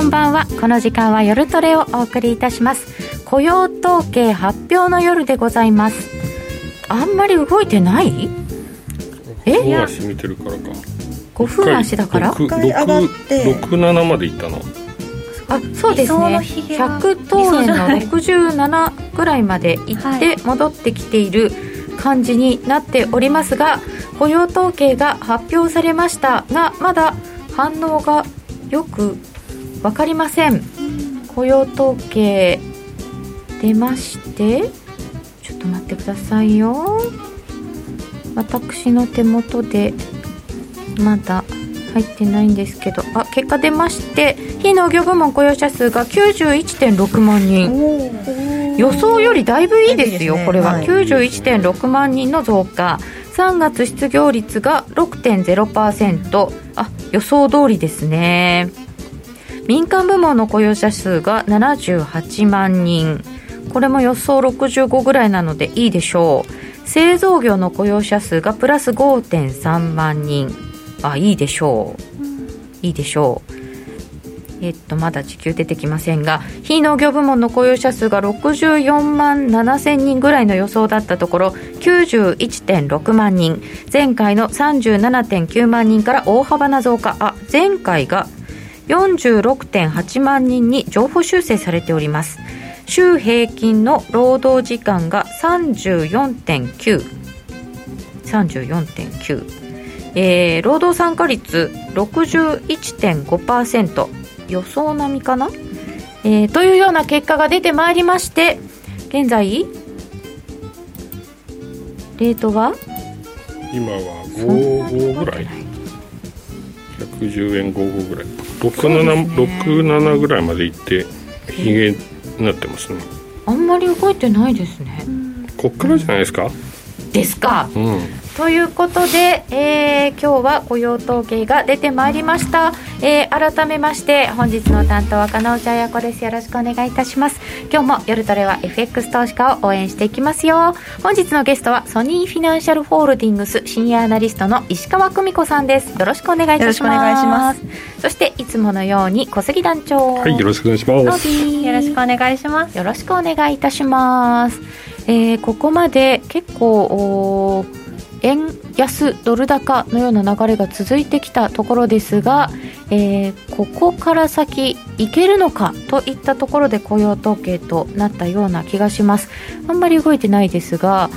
こんばんは。この時間は夜トレをお送りいたします。雇用統計発表の夜でございます。あんまり動いてない？5足見てるからか。5分足だから6,7 までいったな。あ、そうですね。100等円の67ぐらいまで行って戻ってきている感じになっておりますが、雇用統計が発表されましたが、まだ反応がよく分かりません。雇用統計出まして、ちょっと待ってくださいよ。私の手元でまだ入ってないんですけど、あ、結果出まして、非農業部門雇用者数が 91.6 万人、予想よりだいぶいいですよ、これは。 91.6 万人の増加、3月失業率が 6.0%、 あ、予想通りですね。民間部門の雇用者数が78万人、これも予想65ぐらいなのでいいでしょう。製造業の雇用者数がプラス 5.3 万人、あ、いいでしょう、いいでしょう。まだ時給出てきませんが、非農業部門の雇用者数が64万7000人ぐらいの予想だったところ 91.6 万人、前回の 37.9 万人から大幅な増加、あ、前回が 46.8 万人に上方修正されております。週平均の労働時間が 34.9、労働参加率 61.5%、 予想並みかな、というような結果が出てまいりまして、現在レートは今は55ぐらい、110円55ぐらい、67ぐらいまでいってひげになってますね。あんまり動いてないですね。こっからじゃないですかですか、うん。ということで、今日は雇用統計が出てまいりました。改めまして本日の担当は金内彩子です。よろしくお願いいたします。今日も夜トレは FX 投資家を応援していきますよ。本日のゲストはソニーフィナンシャルホールディングスシニアアナリストの石川久美子さんです。よろしくお願いいたします。そしていつものように小杉団長、はい、よろしくお願いします。よろしくお願いします。よろしくお願いいたします。ここまで結構円安ドル高のような流れが続いてきたところですが、ここから先いけるのかといったところで雇用統計となったような気がします。あんまり動いてないですが、ダウ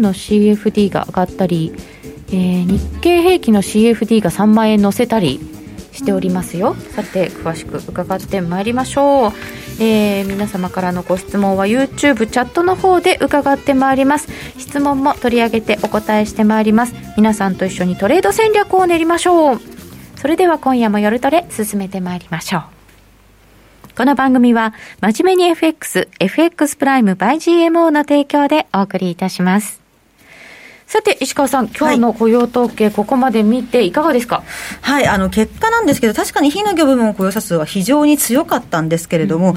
の CFD が上がったり、日経平均の CFD が3万円乗せたりしておりますよ。さて詳しく伺ってまいりましょう。皆様からのご質問は YouTube チャットの方で伺ってまいります。質問も取り上げてお答えしてまいります。皆さんと一緒にトレード戦略を練りましょう。それでは今夜も夜トレ進めてまいりましょう。この番組は真面目に FX プライム by GMO の提供でお送りいたします。さて石川さん、今日の雇用統計、はい、ここまで見ていかがですか？はい、結果なんですけど、確かに非農業部門雇用者数は非常に強かったんですけれども、うん、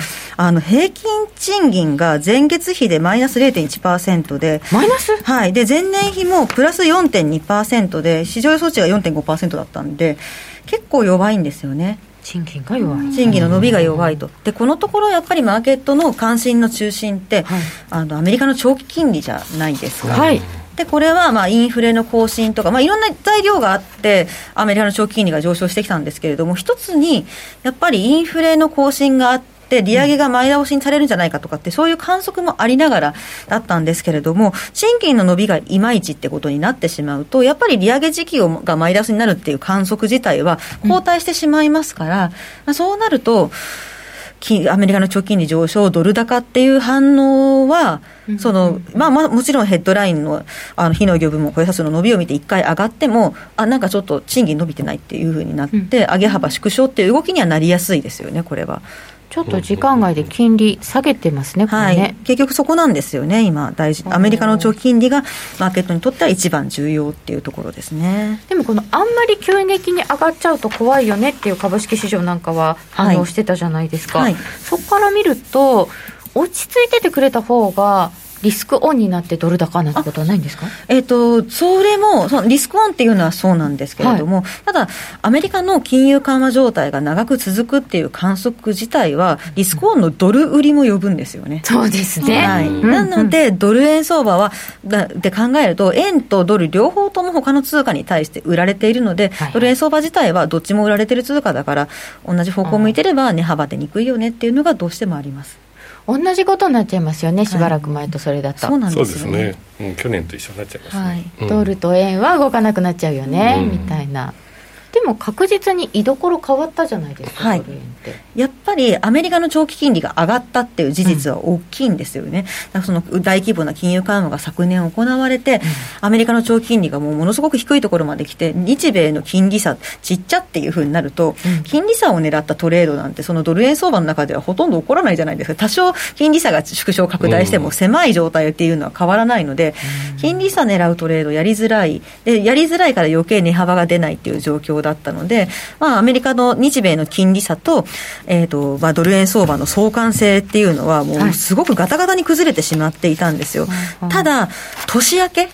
平均賃金が前月比でマイナス 0.1% でマイナス、はい、で前年比もプラス 4.2% で市場予想値が 4.5% だったんで結構弱いんですよね。賃金が弱い、賃金の伸びが弱いと。でこのところやっぱりマーケットの関心の中心って、はい、アメリカの長期金利じゃないですか、はい。でこれはインフレの更新とか、いろんな材料があってアメリカの長期金利が上昇してきたんですけれども、一つにやっぱりインフレの更新があって利上げが前倒しにされるんじゃないかとかって、そういう観測もありながらだったんですけれども、賃金の伸びがいまいちってことになってしまうと、やっぱり利上げ時期が前倒しになるっていう観測自体は後退してしまいますから、うん、そうなるとアメリカの長期金利上昇ドル高っていう反応は、もちろんヘッドラインの非農業部門雇用者数の伸びを見て一回上がっても、なんかちょっと賃金伸びてないっていう風になって、上げ幅縮小っていう動きにはなりやすいですよね。これはちょっと時間外で金利下げてますね、これね、はい、結局そこなんですよね。今大事、アメリカの長期金利がマーケットにとっては一番重要っていうところですね。でもこのあんまり急激に上がっちゃうと怖いよねっていう株式市場なんかは反応してたじゃないですか、はいはい。そこから見ると落ち着いててくれた方がリスクオンになってドル高なんてことはないんですか？それもそのリスクオンっていうのはそうなんですけれども、はい、ただアメリカの金融緩和状態が長く続くっていう観測自体はリスクオンのドル売りも呼ぶんですよね。そうですね、はい、なのでドル円相場はで考えると円とドル両方とも他の通貨に対して売られているので、はい、ドル円相場自体はどっちも売られている通貨だから同じ方向向いてれば値幅出にくいよねっていうのがどうしてもあります。同じことになっちゃいますよね、しばらく前とそれだと、はい、そうですね、うん、去年と一緒になっちゃいますね、はいうん、ドルと円は動かなくなっちゃうよね、うん、みたいな。でも確実に居所変わったじゃないですか、はい、ドル円ってやっぱりアメリカの長期金利が上がったっていう事実は大きいんですよね、うん、だからその大規模な金融緩和が昨年行われて、うん、アメリカの長期金利がもうものすごく低いところまで来て日米の金利差ちっちゃっていう風になると、うん、金利差を狙ったトレードなんてそのドル円相場の中ではほとんど起こらないじゃないですか。多少金利差が縮小拡大しても狭い状態っていうのは変わらないので、うん、金利差狙うトレードやりづらいで、やりづらいから余計値幅が出ないっていう状況だったので、まあ、アメリカの日米の金利差と、まあ、ドル円相場の相関性っていうのはもうすごくガタガタに崩れてしまっていたんですよ、はい、ただ年明け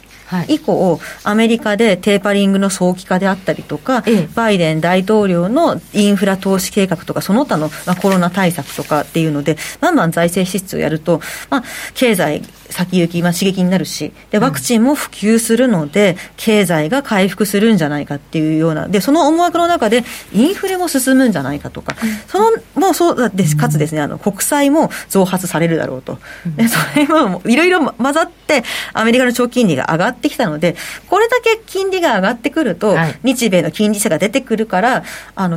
以降、はい、アメリカでテーパリングの早期化であったりとか、バイデン大統領のインフラ投資計画とかその他の、まあ、コロナ対策とかっていうのでバンバン財政支出をやると、まあ、経済先行き、まあ、刺激になるしでワクチンも普及するので経済が回復するんじゃないかっていうようなでその思惑の中でインフレも進むんじゃないかとかそのもうそうですかつですね国債も増発されるだろうとでそれもいろいろ混ざってアメリカの長期金利が上がってきたのでこれだけ金利が上がってくると日米の金利差が出てくるから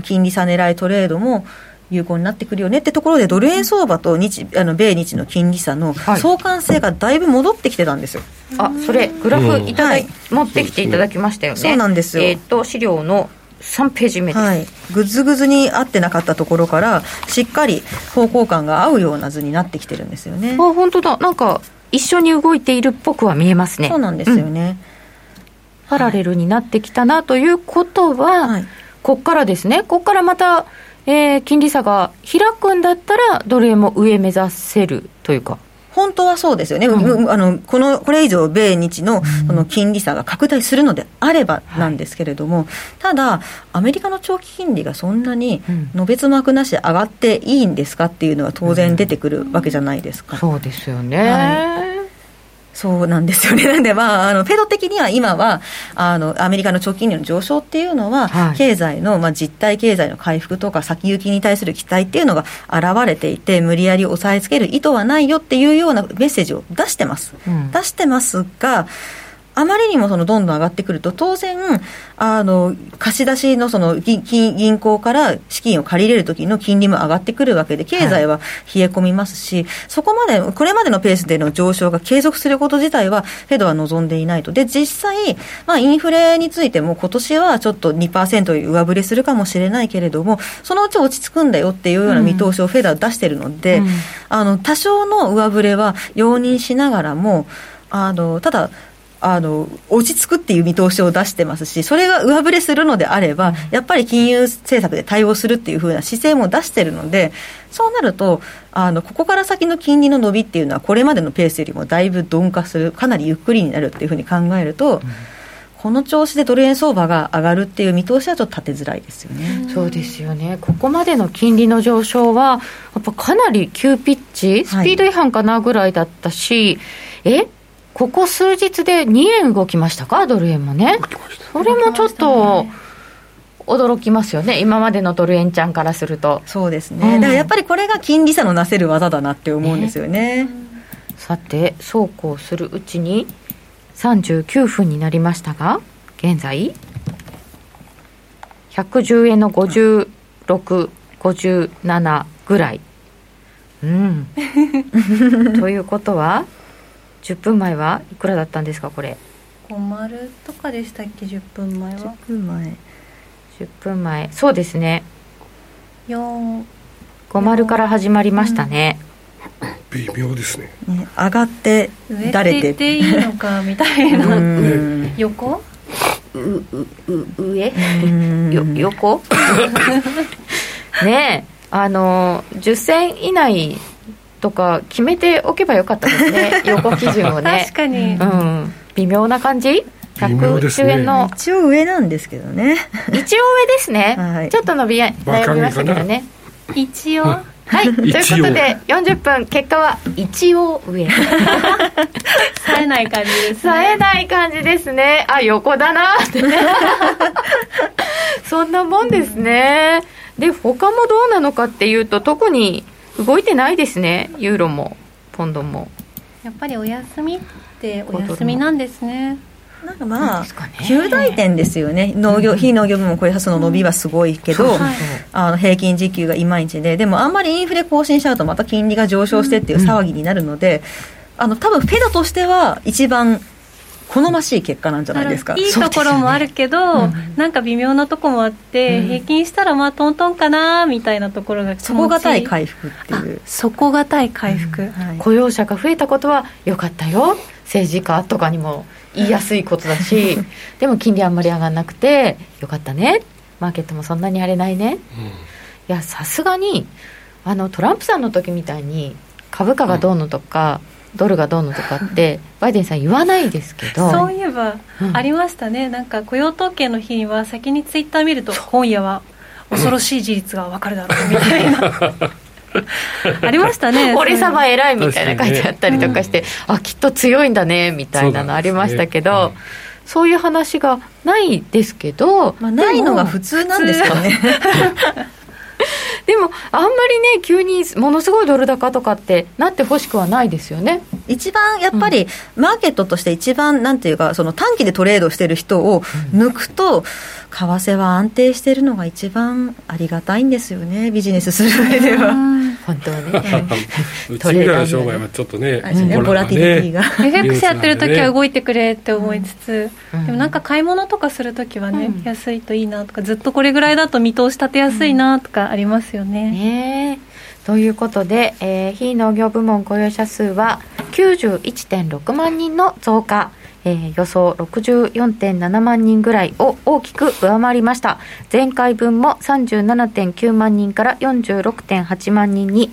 金利差狙いトレードも有効になってくるよねってところでドル円相場と米日の金利差の相関性がだいぶ戻ってきてたんですよ、はい、あそれグラフいただい、うん、持ってきていただきましたよね。そうなんですよ、資料の3ページ目です、はい、ぐずぐずに合ってなかったところからしっかり方向感が合うような図になってきてるんですよね。あ本当だ、なんか一緒に動いているっぽくは見えますね。そうなんですよね、うん、パラレルになってきたなということは、はい、こっからですねこっからまた金利差が開くんだったらドル円も上目指せるというか本当はそうですよね、うん、これ以上米日 の金利差が拡大するのであればなんですけれども、はい、ただアメリカの長期金利がそんなにのべつ幕なしで上がっていいんですかっていうのは当然出てくるわけじゃないですか、うん、そうですよね、はいそうなんですよね。なんで、まあ、フェド的には今はアメリカの長期金利の上昇っていうのは、はい、経済の、まあ、実体経済の回復とか先行きに対する期待っていうのが現れていて無理やり抑えつける意図はないよっていうようなメッセージを出してます、うん、出してますがあまりにもそのどんどん上がってくると当然貸し出し の銀行から資金を借り入れる時の金利も上がってくるわけで経済は冷え込みますし、はい、そこまでこれまでのペースでの上昇が継続すること自体はフェドは望んでいないと。で実際、まあ、インフレについても今年はちょっと 2% より上振れするかもしれないけれどもそのうち落ち着くんだよっていうような見通しをフェドは出しているので、うんうん、多少の上振れは容認しながらもただ落ち着くっていう見通しを出してますしそれが上振れするのであればやっぱり金融政策で対応するっていう風な姿勢も出してるのでそうなるとここから先の金利の伸びっていうのはこれまでのペースよりもだいぶ鈍化するかなりゆっくりになるっていう風に考えると、うん、この調子でドル円相場が上がるっていう見通しはちょっと立てづらいですよね。そうですよね。ここまでの金利の上昇はやっぱかなり急ピッチスピード違反かなぐらいだったし、はい、ここ数日で2円動きましたかドル円もね。それもちょっと驚きますよね今までのドル円ちゃんからすると。そうですね、うん、だからやっぱりこれが金利差のなせる技だなって思うんですよね。さてそうこうするうちに39分になりましたが現在110円の56、57ぐらい、うん、ということは10分前はいくらだったんですかこれ50とかでしたっけ10分前は10分前そうですね50から始まりましたね、うん、微妙です ね上がってだれて上っていいのかみたいな横上横ねえ10銭以内とか決めておけばよかったですね横基準をね確かに、うん、微妙な感じ110円の、ね、一応上なんですけどね一応上ですね、はい、ちょっと伸び悩みましたけどね一応はいということで40分結果は一応上冴えない感じですね冴えない感じですねあ横だなってそんなもんですね、うん、で他もどうなのかっていうと特に動いてないですねユーロもポンドもやっぱりお休みってお休みなんですねなんかまあ9大点ですよね農業、うん、非農業部門これはその伸びはすごいけど、うんはい、平均時給がいまいちででもあんまりインフレ更新しちゃうとまた金利が上昇してっていう騒ぎになるので、うん、多分フェドとしては一番好ましい結果なんじゃないですかいいところもあるけど、ねうん、なんか微妙なとこもあって、うん、平均したらまあトントンかなみたいなところが底堅い回復っていう底堅い回復、うんはい、雇用者が増えたことは良かったよ政治家とかにも言いやすいことだしでも金利あんまり上がらなくてよかったねマーケットもそんなに荒れないね、うん、いやさすがにトランプさんの時みたいに株価がどうのとか、うん、ドルがどうのとかってバイデンさん言わないですけどそういえば、うん、ありましたねなんか雇用統計の日には先にツイッター見ると今夜は恐ろしい事実が分かるだろうみたいなありましたね俺様偉いみたいな書いてあったりとかして、ねうん、あきっと強いんだねみたいなのありましたけどそう、ねうん、そういう話がないですけど、まあ、ないのが普通なんですかねでもあんまりね急にものすごいドル高とかってなってほしくはないですよね一番やっぱり、うん、マーケットとして一番なんていうかその短期でトレードしてる人を抜くと、うん、為替は安定してるのが一番ありがたいんですよねビジネスする上では本当はねトレードの商売はちょっとねボラティリティが FX やってるときは動いてくれって思いつつ、うん、でもなんか買い物とかするときはね、うん、安いといいなとかずっとこれぐらいだと見通し立てやすいなとかありますよね、うんね、ということで、非農業部門雇用者数は 91.6 万人の増加、予想 64.7 万人ぐらいを大きく上回りました。前回分も 37.9 万人から 46.8 万人に、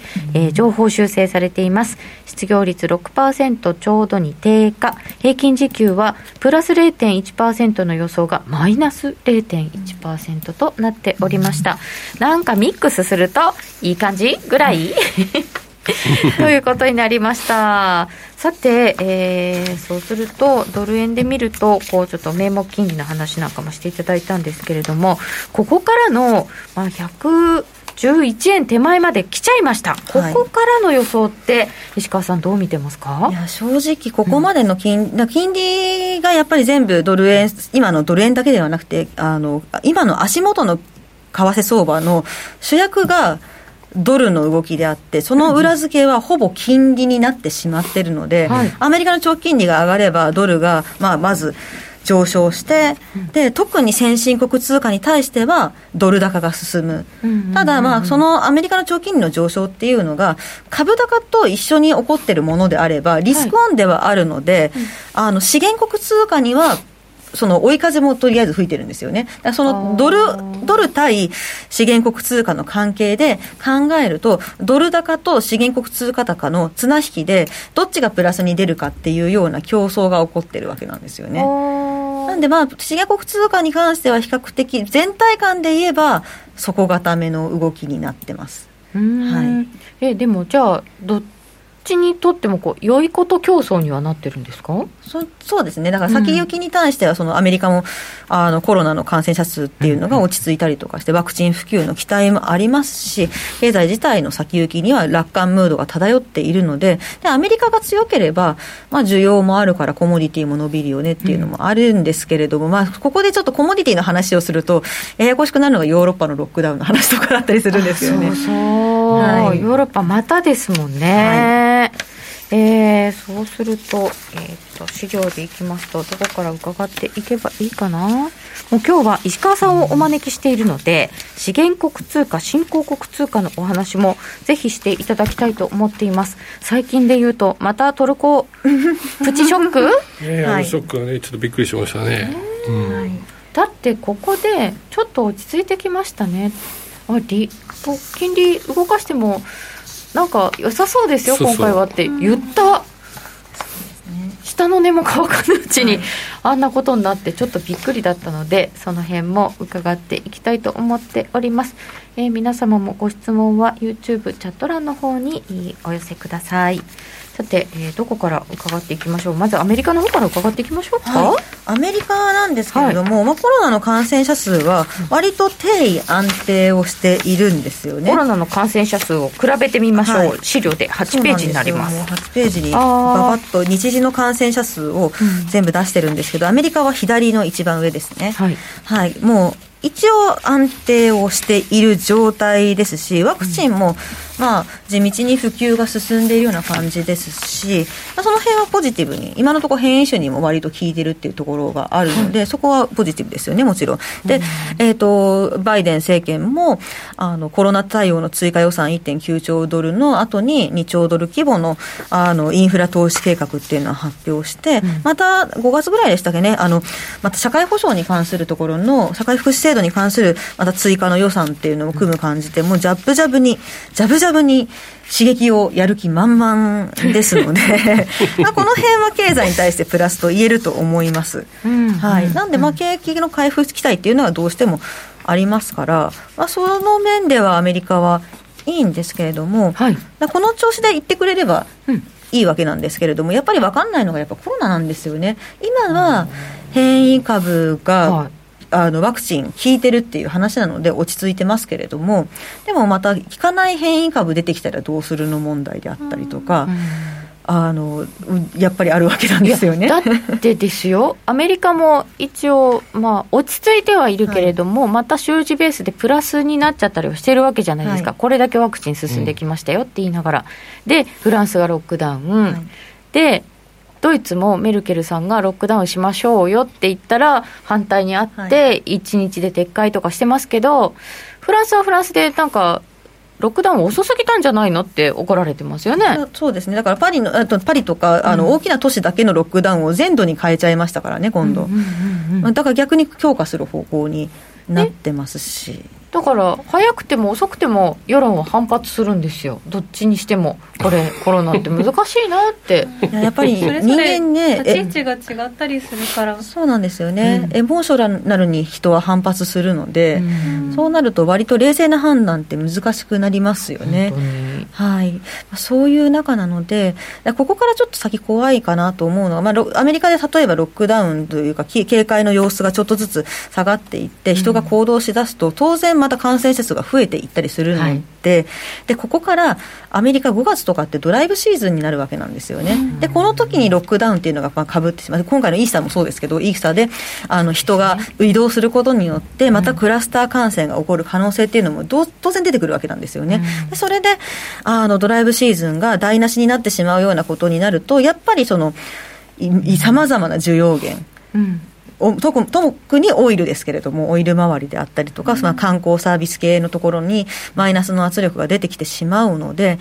上方修正されています。失業率 6% ちょうどに低下、平均時給はプラス 0.1% の予想がマイナス 0.1% となっておりました。なんかミックスするといい感じぐらいということになりました。さて、そうするとドル円で見るとこうちょっと名目金利の話なんかもしていただいたんですけれども、ここからの、まあ、111円手前まで来ちゃいました。ここからの予想って、はい、石川さんどう見てますか？いや正直ここまでの金利がやっぱり全部ドル円、今のドル円だけではなくて今の足元の為替相場の主役がドルの動きであって、その裏付けはほぼ金利になってしまっているので、はい、アメリカの長期金利が上がればドルが、まず上昇して、で特に先進国通貨に対してはドル高が進む、うんうんうんうん、ただそのアメリカの長期金利の上昇っていうのが株高と一緒に起こっているものであればリスクオンではあるので、はい、資源国通貨にはその追い風もとりあえず吹いてるんですよね。だからそのドル対資源国通貨の関係で考えると、ドル高と資源国通貨高の綱引きでどっちがプラスに出るかっていうような競争が起こってるわけなんですよね。なんで資源国通貨に関しては比較的全体感で言えば底固めの動きになってます。はい、でもじゃあどっちにとっても良いこと競争にはなってるんですか？そうですね。だから先行きに対してはそのアメリカもコロナの感染者数っていうのが落ち着いたりとかして、ワクチン普及の期待もありますし、経済自体の先行きには楽観ムードが漂っているので、アメリカが強ければ需要もあるからコモディティも伸びるよねっていうのもあるんですけれども、ここでちょっとコモディティの話をするとややこしくなるのがヨーロッパのロックダウンの話とかだったりするんですよね。そう、はい、ヨーロッパまたですもんね。はい、そうすると、資料でいきますと、どこから伺っていけばいいかな。もう今日は石川さんをお招きしているので、資源国通貨、新興国通貨のお話もぜひしていただきたいと思っています。最近で言うとまたトルコプチショックショックはね、ちょっとびっくりしましたね。うんはい、だってここでちょっと落ち着いてきましたね。金利動かしてもなんか良さそうですよそうそう今回はって言った下の根も乾かぬうちにあんなことになってちょっとびっくりだったので、その辺も伺っていきたいと思っております。皆様もご質問は YouTube チャット欄の方にお寄せください。さて、どこから伺っていきましょう。まずアメリカの方から伺っていきましょうか、はい、アメリカなんですけれども、はい、コロナの感染者数は割と低位安定をしているんですよね。コロナの感染者数を比べてみましょう、はい、資料で8ページになります。8ページにババッと日時の感染者数を全部出してるんですけど、アメリカは左の一番上ですね、はいはい、もう一応安定をしている状態ですし、ワクチンも、まあ、地道に普及が進んでいるような感じですし、その辺はポジティブに今のところ変異種にも割と効いてるっていうところがあるので、そこはポジティブですよねもちろん。で、バイデン政権もコロナ対応の追加予算 1.9 兆ドルの後に2兆ドル規模の、インフラ投資計画っていうのを発表して、また5月ぐらいでしたっけね、また社会保障に関するところの社会福祉制度に関するまた追加の予算っていうのを組む感じで、もうジャブジャブに刺激をやる気満々ですのでまあこの辺は経済に対してプラスと言えると思います、はい、なんでまあ景気の回復期待っていうのはどうしてもありますから、まあ、その面ではアメリカはいいんですけれども、はい、この調子で言ってくれればいいわけなんですけれども、やっぱり分かんないのがやっぱコロナなんですよね。今は変異株が、はい、ワクチン効いてるっていう話なので落ち着いてますけれども、でもまた効かない変異株出てきたらどうするの問題であったりとか、やっぱりあるわけなんですよね。だってですよアメリカも一応、まあ、落ち着いてはいるけれども、はい、また週次ベースでプラスになっちゃったりはしてるわけじゃないですか、はい、これだけワクチン進んできましたよって言いながら、でフランスがロックダウン、はい、でドイツもメルケルさんがロックダウンしましょうよって言ったら反対にあって1日で撤回とかしてますけど、はい、フランスはフランスでなんかロックダウン遅すぎたんじゃないのって怒られてますよね。そうですね。だからパリとか大きな都市だけのロックダウンを全土に変えちゃいましたからね今度、だから逆に強化する方向になってますし、だから早くても遅くても世論は反発するんですよ。どっちにしてもこれコロナって難しいなってやっぱり人間ね立ち位置が違ったりするから、そうなんですよね、エモーショナルに人は反発するので、そうなると割と冷静な判断って難しくなりますよね、はい、そういう中なのでここからちょっと先怖いかなと思うのは、まあ、アメリカで例えばロックダウンというか警戒の様子がちょっとずつ下がっていって人が行動しだすと当然また感染者数が増えていったりするので、はい、でここからアメリカ5月とかってドライブシーズンになるわけなんですよね、でこの時にロックダウンっていうのがかぶってしまう。今回のイースターもそうですけど、イースターで人が移動することによってまたクラスター感染が起こる可能性っていうのも当然出てくるわけなんですよね、でそれでドライブシーズンが台無しになってしまうようなことになると、やっぱりさまざまな需要源、特にオイルですけれども、オイル周りであったりとか、観光サービス系のところにマイナスの圧力が出てきてしまうので、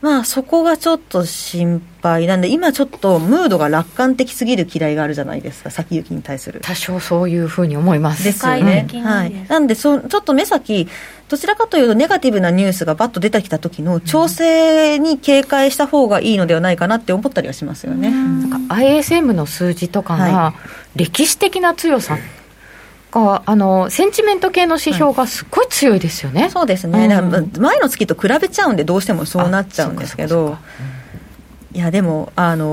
まあ、そこがちょっと心配なんで、今ちょっとムードが楽観的すぎる嫌いがあるじゃないですか、先行きに対する。多少そういうふうに思います。ですよね。はい。なんでちょっと目先、どちらかというとネガティブなニュースがバッと出てきた時の調整に警戒した方がいいのではないかなって思ったりはしますよね。なんか ISM の数字とかが歴史的な強さ。センチメント系の指標がすごい強いですよね、はい、そうですね、前の月と比べちゃうんでどうしてもそうなっちゃうんですけど、いやでも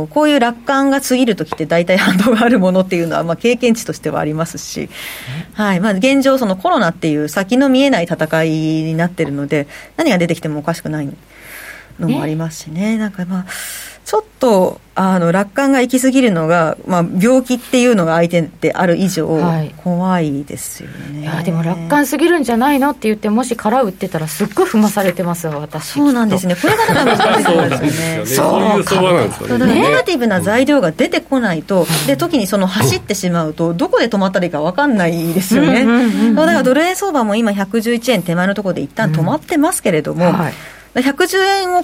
こういう楽観が過ぎるときって大体反動があるものっていうのは、まあ、経験値としてはありますし、はい、まあ、現状コロナっていう先の見えない戦いになってるので何が出てきてもおかしくないのもありますしね、なんかまあちょっと楽観が行き過ぎるのが、まあ、病気っていうのが相手である以上、はい、怖いですよね。いやでも楽観すぎるんじゃないのって言って、もし殻打ってたらすっごい踏まされてますわ私。そうなんですね、これが難しいですよね。そういう相場なんですよね。だからネガティブな材料が出てこないと、で時に走ってしまうとどこで止まったらいいか分かんないですよね、だからドル円相場も今111円手前のところで一旦止まってますけれども、はい、110円を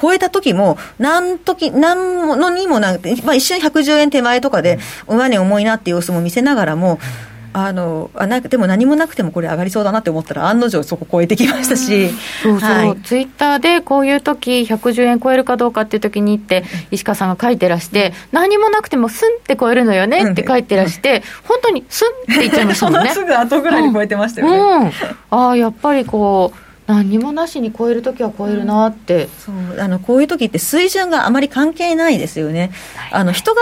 超えた時も何ものにもなくて、まあ、一瞬110円手前とかでお金重いなっていう様子も見せながらも、でも何もなくてもこれ上がりそうだなって思ったら案の定そこ超えてきましたし、そうそう、はい、ツイッターでこういう時110円超えるかどうかっていう時にって石川さんが書いてらして、うん、何もなくてもスンって超えるのよねって書いてらして、うん、本当にスンっていっちゃいましたもんね。そのすぐ後ぐらいに超えてましたよね、うんうん、やっぱりこう何もなしに超えるときは超えるなって、うん、そうこういうときって水準があまり関係ないですよね、はいはい、人が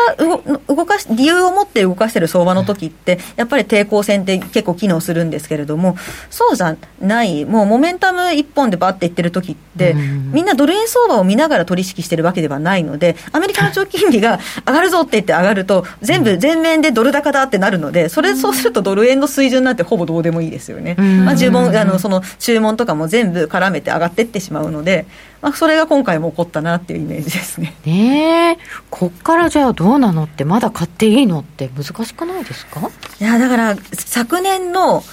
理由を持って動かしてる相場のときって、うん、やっぱり抵抗線って結構機能するんですけれども、そうじゃないもうモメンタム1本でバッていってるときって、うん、みんなドル円相場を見ながら取引してるわけではないので、アメリカの長期金利が上がるぞって言って上がると全部全面でドル高だってなるので、そうするとドル円の水準なんてほぼどうでもいいですよね、うんまあ、注文とかも全部絡めて上がっていってしまうので、まあ、それが今回も起こったなっていうイメージですね。こっからじゃあどうなのってまだ買っていいのって難しくないですか？いやだから昨年の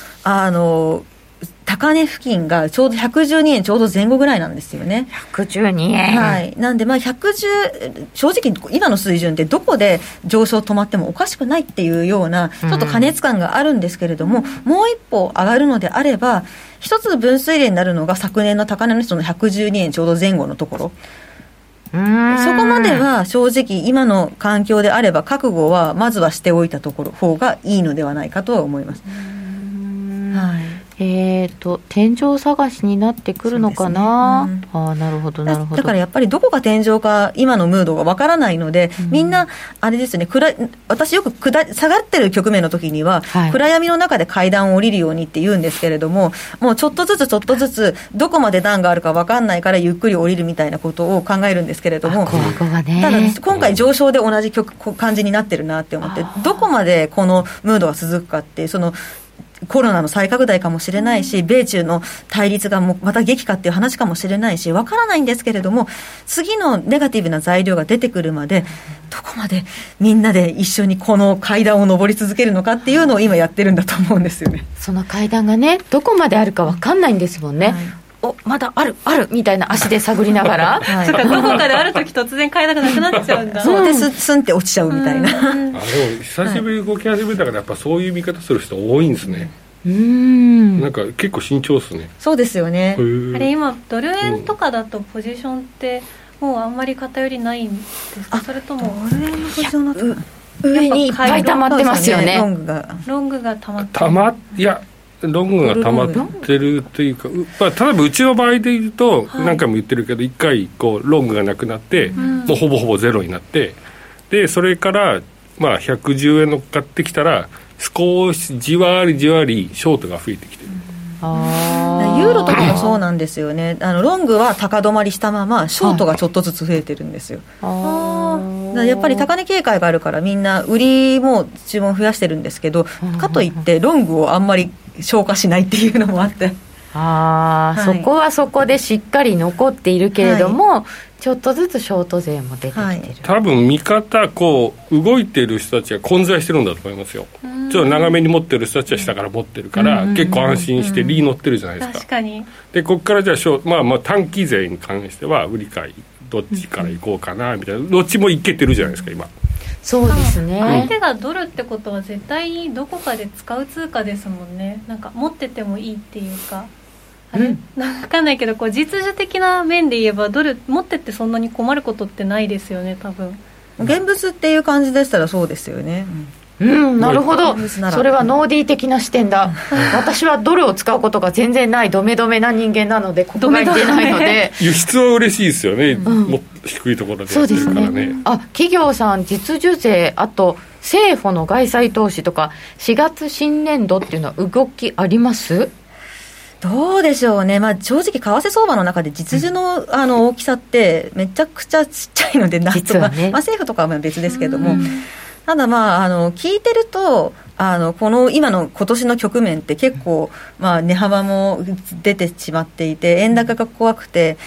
高値付近がちょうど112円ちょうど前後ぐらいなんですよね。112円、はい、なんでまあ110正直今の水準ってどこで上昇止まってもおかしくないっていうようなちょっと過熱感があるんですけれども、うん、もう一歩上がるのであれば一つ分水嶺になるのが昨年の高値のその112円ちょうど前後のところ、そこまでは正直今の環境であれば覚悟はまずはしておいたところ方がいいのではないかとは思います。はい天井探しになってくるのかな、ねうん、なるほどなるほど。だからやっぱりどこが天井か今のムードがわからないので、うん、みんなあれですね、私よく下がってる局面の時には、はい、暗闇の中で階段を降りるようにって言うんですけれども、もうちょっとずつちょっとずつどこまで段があるかわかんないからゆっくり降りるみたいなことを考えるんですけれども、ね、ただ今回上昇で同じ感じになってるなって思って、どこまでこのムードが続くかって、そのコロナの再拡大かもしれないし、米中の対立がもまた激化っていう話かもしれないし、わからないんですけれども、次のネガティブな材料が出てくるまでどこまでみんなで一緒にこの階段を上り続けるのかっていうのを今やってるんだと思うんですよね。その階段がね、どこまであるかわかんないんですもんね、はい、まだあるみたいな足で探りながら、はい、そかどこかであるとき突然買えなくなっちゃうんだそうです、スンって落ちちゃうみたいな、うん、久しぶり動き始めたからやっぱそういう見方する人多いんですね、なんか結構慎重ですね。そうですよね。あれ今ドル円とかだとポジションってもうあんまり偏りないんですか、それともドル円のポジションの上にいっぱい溜まってますよね。ロングが溜まっていやロングが溜まってるというか、例えばうちの場合で言うと、はい、何回も言ってるけど1回こうロングがなくなって、うん、もうほぼゼロになって、でそれからまあ110円乗っかってきたら少しじわりショートが増えてきてる、ユーロとかもそうなんですよね。ロングは高止まりしたままショートがちょっとずつ増えてるんですよ、やっぱり高値警戒があるからみんな売りも注文増やしてるんですけど、かといってロングをあんまり消化しないっていうのもあって、はい、そこはそこでしっかり残っているけれども、はい、ちょっとずつショート勢も出てきてる、はい、多分見方こう動いてる人たちが混在してるんだと思いますよ。ちょっと長めに持ってる人たちは下から持ってるから結構安心して利に乗ってるじゃないですか。確かに。でここからじゃあまあ短期勢に関しては売り買いどっちから行こうかなみたいな、どっちもいけてるじゃないですか今。そうですね、相手がドルってことは絶対にどこかで使う通貨ですもんね。なんか持っててもいいっていうかあれ、うん、分かんないけどこう実需的な面で言えばドル持ってってそんなに困ることってないですよね多分。現物っていう感じでしたらそうですよね、うん、うん、なるほど、それはノーディー的な視点だ私はドルを使うことが全然ないドメドメな人間なので、ここが行けないので輸出は嬉しいですよね、うん、もっと低いところでやってるからね。そうですね。企業さん実需税、あと政府の外債投資とか4月新年度っていうのは動きあります？どうでしょうね、まあ、正直為替相場の中で実需 の, 大きさってめちゃくちゃちっちゃいのでなとか、ねまあ、政府とかは別ですけども、ただ、まあ、聞いてると今年の局面って結構、まあ、値幅も出てしまっていて円高が怖くて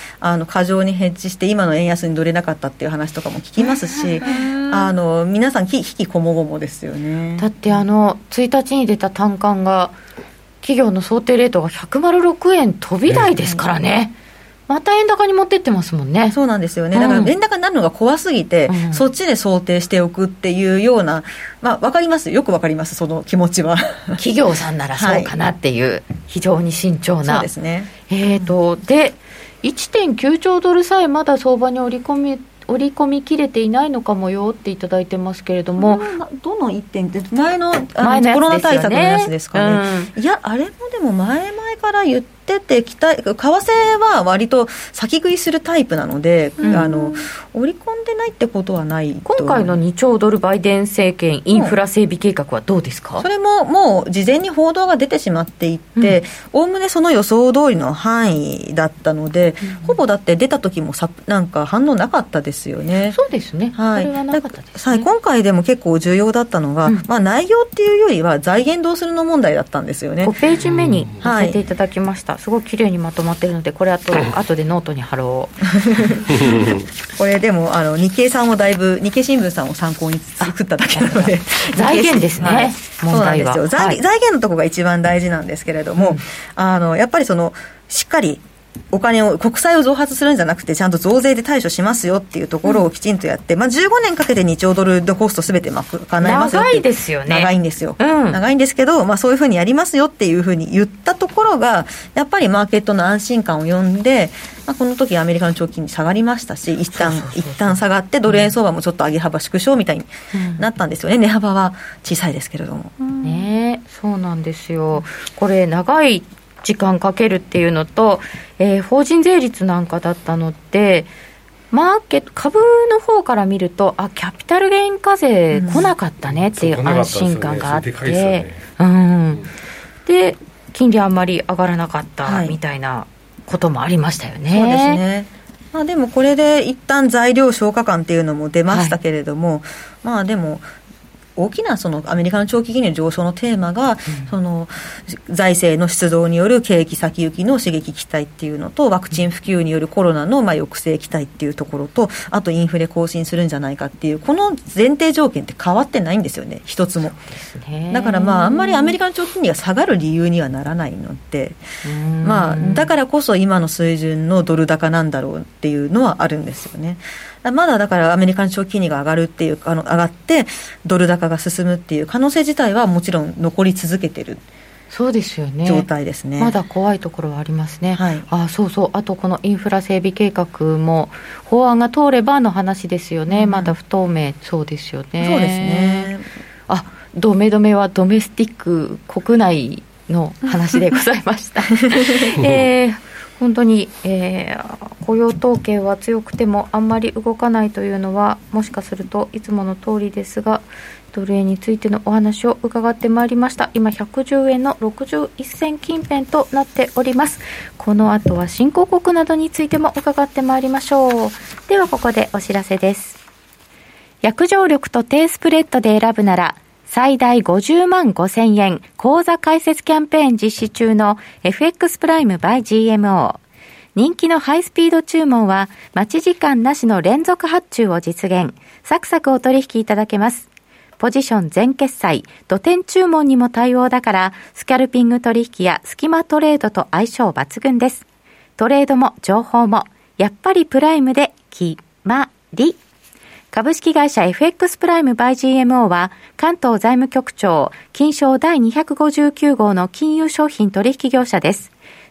過剰にヘッジして今の円安に乗れなかったっていう話とかも聞きますし皆さん引きこもごもですよね。だって1日に出た短観が企業の想定レートが106円飛び台ですからね、また円高に持ってってますもんね。そうなんですよね。だから円高になるのが怖すぎて、うん、そっちで想定しておくっていうような、まあ、分かります、よく分かります、その気持ちは企業さんならそうかなっていう、はい、非常に慎重な。そうですね。で 1.9 兆ドルさえまだ相場に織り込み切れていないのかもよっていただいてますけれども、どの1点って前のコロナ対策のやつですかね、うん、いやあれもでも前々から言っててきた、為替は割と先食いするタイプなので、うん、織り込んでないってことはないと。今回の2兆ドルバイデン政権インフラ整備計画はどうですか。それももう事前に報道が出てしまっていて、おおむねその予想通りの範囲だったので、うん、ほぼだって出た時もなんか反応なかったですよね。そうですね、はい、それはなかったですね。今回でも結構重要だったのが、うん、まあ、内容っていうよりは財源どうするの問題だったんですよね。5ページ目にさせていただきました、はい、すごい綺麗にまとまっているので、これ後でノートに貼ろうこれでも日経さんをだいぶ日経新聞さんを参考に作っただけなので財源ですね、はい、問題はそうなんですよ、はい、財源のところが一番大事なんですけれども、うん、やっぱりそのしっかりお金を国債を増発するんじゃなくて、ちゃんと増税で対処しますよっていうところをきちんとやって、まあ、15年かけて2兆ドルのコストすべて賄いますよって。長いですよね。長いんですよ、うん、長いんですけど、まあ、そういうふうにやりますよっていうふうに言ったところがやっぱりマーケットの安心感を呼んで、まあ、この時アメリカの長期金利下がりましたし、一旦下がってドル円相場もちょっと上げ幅縮小みたいになったんですよね。値幅は小さいですけれども、うん、ね、そうなんですよ。これ長い時間かけるっていうのと、法人税率なんかだったので、マーケット株の方から見ると、あ、キャピタルゲイン課税来なかったねっていう安心感があって、で金利あんまり上がらなかったみたいなこともありましたよね、はい、そうですね。まあ、でもこれで一旦材料消化感っていうのも出ましたけれども、はい、まあでも大きなそのアメリカの長期金利の上昇のテーマが、その財政の出動による景気先行きの刺激期待っていうのと、ワクチン普及によるコロナのまあ抑制期待っていうところと、あとインフレ更新するんじゃないかっていう、この前提条件って変わってないんですよね、一つも。だからまああんまりアメリカの長期金利が下がる理由にはならないので、まあだからこそ今の水準のドル高なんだろうっていうのはあるんですよね。まだだからアメリカの長期金利が上がるっていう上がってドル高が進むっていう可能性自体はもちろん残り続けてる。そうですよね。状態ですね。まだ怖いところはありますね、はい、そうそう。あとこのインフラ整備計画も法案が通ればの話ですよね、うん、まだ不透明。そうですよね。そうですね。ドメドメはドメスティック国内の話でございました本当に、雇用統計は強くてもあんまり動かないというのはもしかするといつもの通りですが、ドル円についてのお話を伺ってまいりました。今110円の61銭近辺となっております。この後は新興国などについても伺ってまいりましょう。ではここでお知らせです。約定力と低スプレッドで選ぶなら最大50万5000円口座開設キャンペーン実施中の FX プライム by GMO。 人気のハイスピード注文は待ち時間なしの連続発注を実現。サクサクお取引いただけます。ポジション全決済、土点注文にも対応だから、スキャルピング取引やスキマトレードと相性抜群です。トレードも情報もやっぱりプライムで決まり。株式会社 FX プライム by GMO は関東財務局長金商第259号の金融商品取引業者です。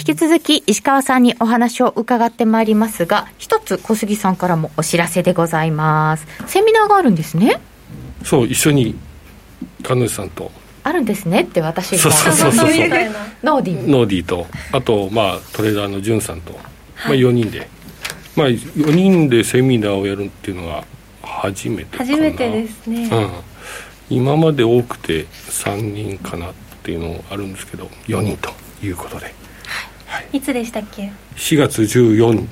引き続き石川さんにお話を伺ってまいりますが、一つ小杉さんからもお知らせでございます。セミナーがあるんですね。そう、一緒に神主さんとあるんですねって、私がノーディー、とあと、まあ、トレーダーの淳さんと、まあ、4人で、まあ、4人でセミナーをやるっていうのが初めてかな。初めてですね、うん、今まで多くて3人かなっていうのがあるんですけど、4人ということで、はいはい、いつでしたっけ。4月14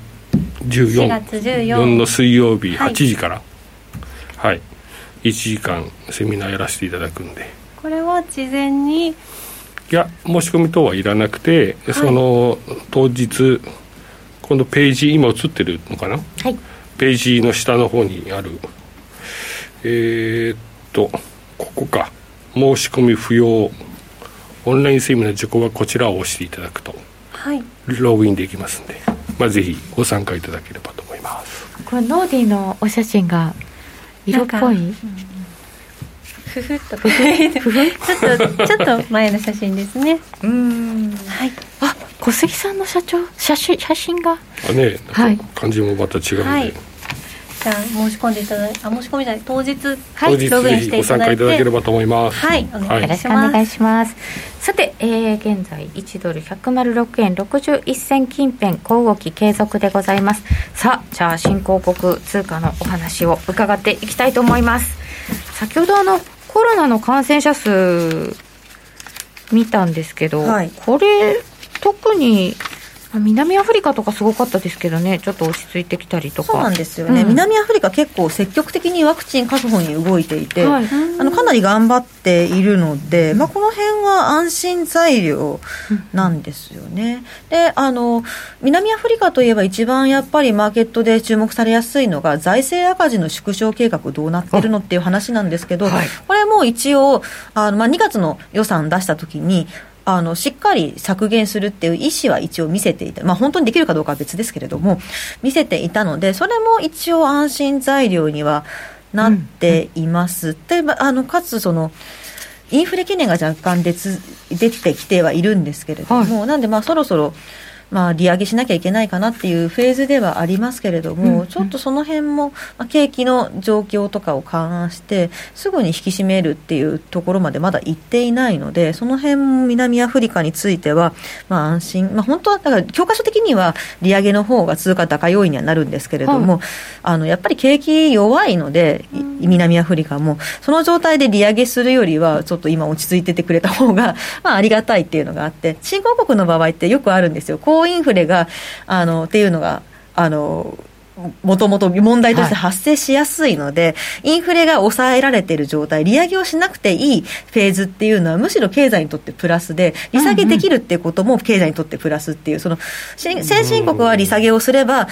の水曜日8時から、はいはい、1時間セミナーやらせていただくんで、これは事前に、いや、申し込み等はいらなくて、はい、その当日、このページ、今映ってるのかな、はい、ページの下の方にある、ここか、申し込み不要オンラインセミナー受講はこちらを押していただくと、はい、ログインできますんで、まあ、ぜひご参加いただければと思います。これノーディのお写真が色っぽい、うん、ふふっとちょっと前の写真ですね。うーん、はい、あ、小杉さんの写真が、あ、ね、なんか感じもまた違うので、はいはい、じゃあ申し込んでいただいて、申し込みじゃない、当日、はい、当日ログインしていただいて、ぜひご参加いただければと思います。はい、お願いします。はい、よろしくお願いします。さて、現在1ドル106円61銭近辺、小動き継続でございます。さあ、じゃあ新興国通貨のお話を伺っていきたいと思います。先ほどコロナの感染者数見たんですけど、はい、これ特に南アフリカとかすごかったですけどね、ちょっと落ち着いてきたりとか。そうなんですよね、うん、南アフリカ結構積極的にワクチン確保に動いていて、はい、かなり頑張っているので、まあ、この辺は安心材料なんですよね、うん、で、南アフリカといえば一番やっぱりマーケットで注目されやすいのが財政赤字の縮小計画どうなってるのっていう話なんですけど、はい、これも一応まあ、2月の予算出した時にしっかり削減するっていう意思は一応見せていた、まあ、本当にできるかどうかは別ですけれども見せていたので、それも一応安心材料にはなっています、うん、でかつインフレ懸念が若干出てきてはいるんですけれども、はい、なんでまあそろそろまあ、利上げしなきゃいけないかなっていうフェーズではありますけれども、うんうん、ちょっとその辺も景気の状況とかを勘案してすぐに引き締めるっていうところまでまだ行っていないので、その辺も南アフリカについてはまあ安心、まあ、本当はだから教科書的には利上げの方が通貨高要因にはなるんですけれども、うん、やっぱり景気弱いので南アフリカもその状態で利上げするよりはちょっと今落ち着いててくれた方がまあありがたいっていうのがあって、新興国の場合ってよくあるんですよ、インフレがっていうのがもともと問題として発生しやすいので、はい、インフレが抑えられている状態、利上げをしなくていいフェーズっていうのはむしろ経済にとってプラスで、利下げできるっていうことも経済にとってプラスっていう、その先進国は利下げをすれば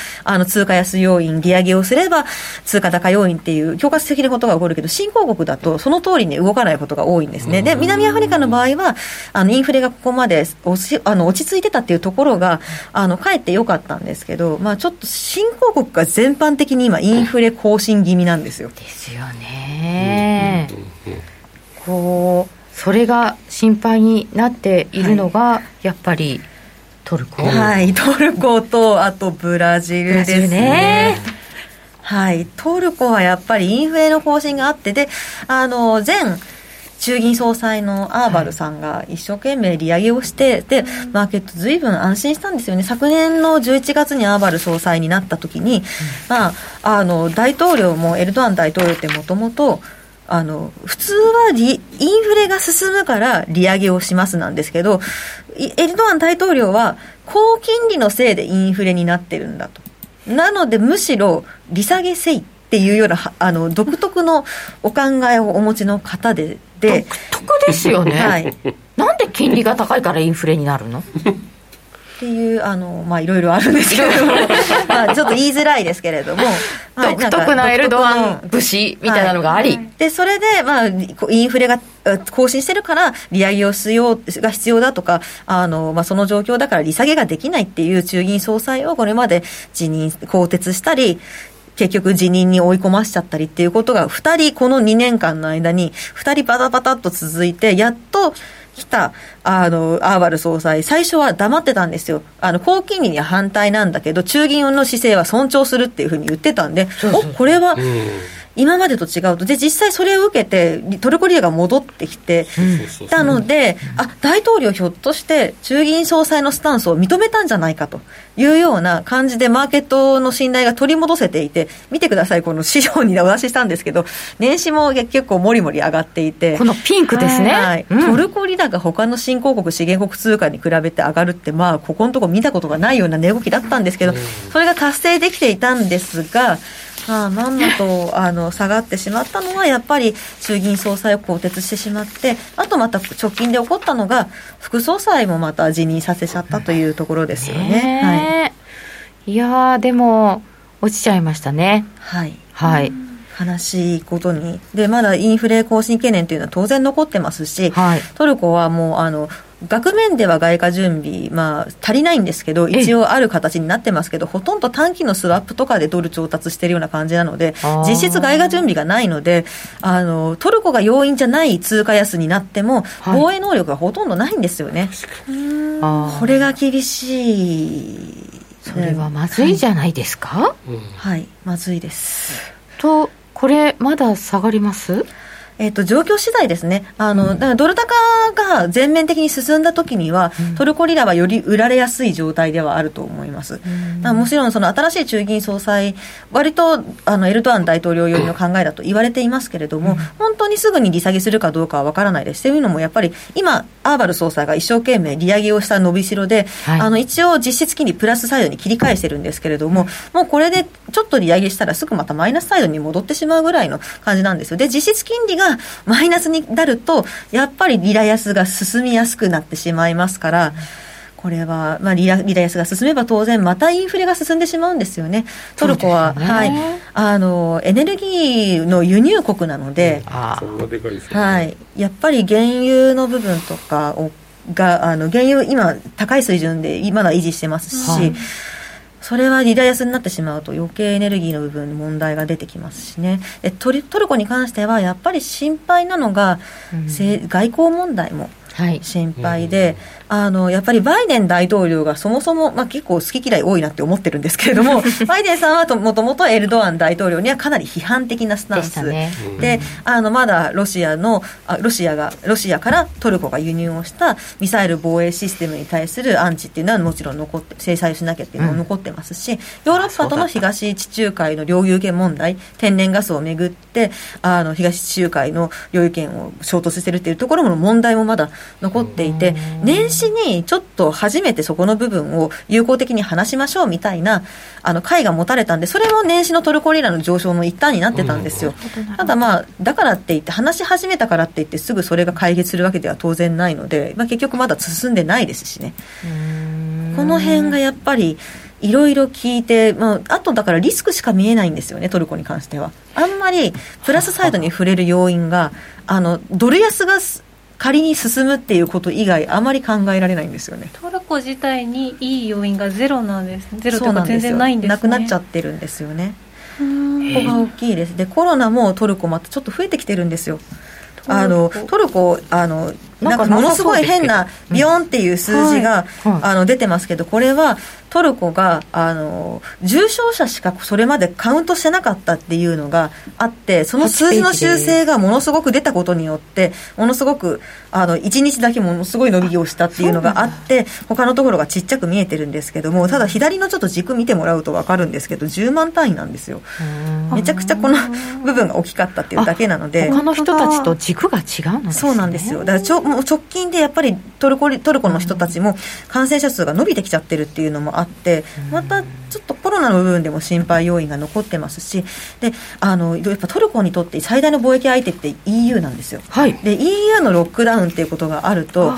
通貨安要因、利上げをすれば通貨高要因っていう強化的なことが起こるけど、新興国だとその通りに動かないことが多いんですね。で、南アフリカの場合はインフレがここまで落ち着いてたっていうところがかえって良かったんですけど、まあ、ちょっと新興国が全般的に今インフレ更新気味なんですよ。ですよね、うんうんうん、それが心配になっているのが、はい、やっぱりトルコ、はい、トルコとあとブラジルですね。ブラジルね、はい、トルコはやっぱりインフレの更新があって、で前中銀総裁のアーバルさんが一生懸命利上げをして、はい、でマーケット随分安心したんですよね。昨年の11月にアーバル総裁になった時に、うん、まあ、大統領もエルドアン大統領ってもともと普通はインフレが進むから利上げをしますなんですけど、エルドアン大統領は高金利のせいでインフレになってるんだと、なのでむしろ利下げせいっていうような独特のお考えをお持ちの方で、独特ですよね、はい、なんで金利が高いからインフレになるのっていうまあいろいろあるんですけどまあちょっと言いづらいですけれども、はい、独特なエルドアン節みたいなのがあり、はい、でそれで、まあ、インフレが更新してるから利上げをが必要だとかまあ、その状況だから利下げができないっていう中銀総裁をこれまで更迭したり結局辞任に追い込ましちゃったりっていうことが2人この2年間の間に2人バタバタっと続いて、やっと来たアーバル総裁、最初は黙ってたんですよ。高金利には反対なんだけど中銀の姿勢は尊重するっていうふうに言ってたんで、お、これは今までと違うと。で、実際それを受けてトルコリラが戻ってきてたので、あ、大統領ひょっとして中銀総裁のスタンスを認めたんじゃないかというような感じでマーケットの信頼が取り戻せていて、見てください、この資料にお出ししたんですけど、年始も結構もりもり上がっていて、このピンクですね、はい、うん、トルコリラが他の新興国資源国通貨に比べて上がるって、まあここのとこ見たことがないような値動きだったんですけど、それが達成できていたんですが、まんまと下がってしまったのはやっぱり衆議院総裁を更迭してしまって、あとまた直近で起こったのが副総裁もまた辞任させちゃったというところですよね、はい、いやでも落ちちゃいましたね、はい、はい、悲しいことに。で、まだインフレ更新懸念というのは当然残ってますし、はい、トルコはもう額面では外貨準備、まあ、足りないんですけど一応ある形になってますけど、ほとんど短期のスワップとかでドル調達してるような感じなので、実質外貨準備がないので、トルコが要因じゃない通貨安になっても、はい、防衛能力がほとんどないんですよね。これが厳しい。それはまずいじゃないですか、はい、はい、まずいですと。これまだ下がります？状況次第ですね。だからドル高が全面的に進んだ時には、トルコリラはより売られやすい状態ではあると思います。もちろんその新しい中銀総裁、割とエルドアン大統領寄りの考えだと言われていますけれども、本当にすぐに利下げするかどうかはわからないです。というのもやっぱり今アーバル総裁が一生懸命利上げをした伸びしろで、はい、一応実質金利プラスサイドに切り返してるんですけれども、もうこれでちょっと利上げしたらすぐまたマイナスサイドに戻ってしまうぐらいの感じなんですよ。で、実質金利がマイナスになるとやっぱりリラ安が進みやすくなってしまいますから、これは、まあ、リラ安が進めば当然またインフレが進んでしまうんですよね。トルコは、ね、はい、エネルギーの輸入国なので、そんなでかいですね、はい、やっぱり原油の部分とかが原油今高い水準でまだ維持してますし、はい、それはリラ安になってしまうと余計エネルギーの部分に問題が出てきますしね。で、トルコに関してはやっぱり心配なのが、外交問題も心配で、はい、やっぱりバイデン大統領がそもそも、まあ、結構好き嫌い多いなって思ってるんですけれどもバイデンさんはもともとエルドアン大統領にはかなり批判的なスタンス で、ね、でまだロシアからトルコが輸入をしたミサイル防衛システムに対するアンチっていうのはもちろん制裁しなきゃっていうのも残ってますし、ヨーロッパとの東地中海の領有権問題、天然ガスをめぐって東地中海の領有権を衝突してるっていうところの問題もまだ残っていて、年始にちょっと初めてそこの部分を友好的に話しましょうみたいな会が持たれたんで、それも年始のトルコリラの上昇の一端になってたんですよ。ただ、まあ、だからって言って話し始めたからって言ってすぐそれが解決するわけでは当然ないので、まあ、結局まだ進んでないですしね。この辺がやっぱりいろいろ聞いて、まあ、あとだからリスクしか見えないんですよね、トルコに関しては。あんまりプラスサイドに触れる要因がドル安が仮に進むっていうこと以外あまり考えられないんですよね。トルコ自体にいい要因がゼロなんです。ゼロというか全然ないんですね。なくなっちゃってるんですよね。ここが大きいです。で、コロナもトルコまたちょっと増えてきてるんですよ。トルコなんかものすごい変なビヨンっていう数字が出てますけど、これはトルコが重症者しかそれまでカウントしてなかったっていうのがあって、その数字の修正がものすごく出たことによってものすごく1日だけものすごい伸びをしたっていうのがあって、他のところがちっちゃく見えてるんですけども、ただ左のちょっと軸見てもらうと分かるんですけど、10万単位なんですよ。めちゃくちゃこの部分が大きかったっていうだけなので、他の人たちと軸が違うのですね。そうなんですよ。だからもう直近でやっぱりトルコの人たちも感染者数が伸びてきちゃってるっていうのもあって、またちょっとコロナの部分でも心配要因が残ってますし、でやっぱトルコにとって最大の貿易相手って EU なんですよ、はい、で EU のロックダウンっていうことがあると、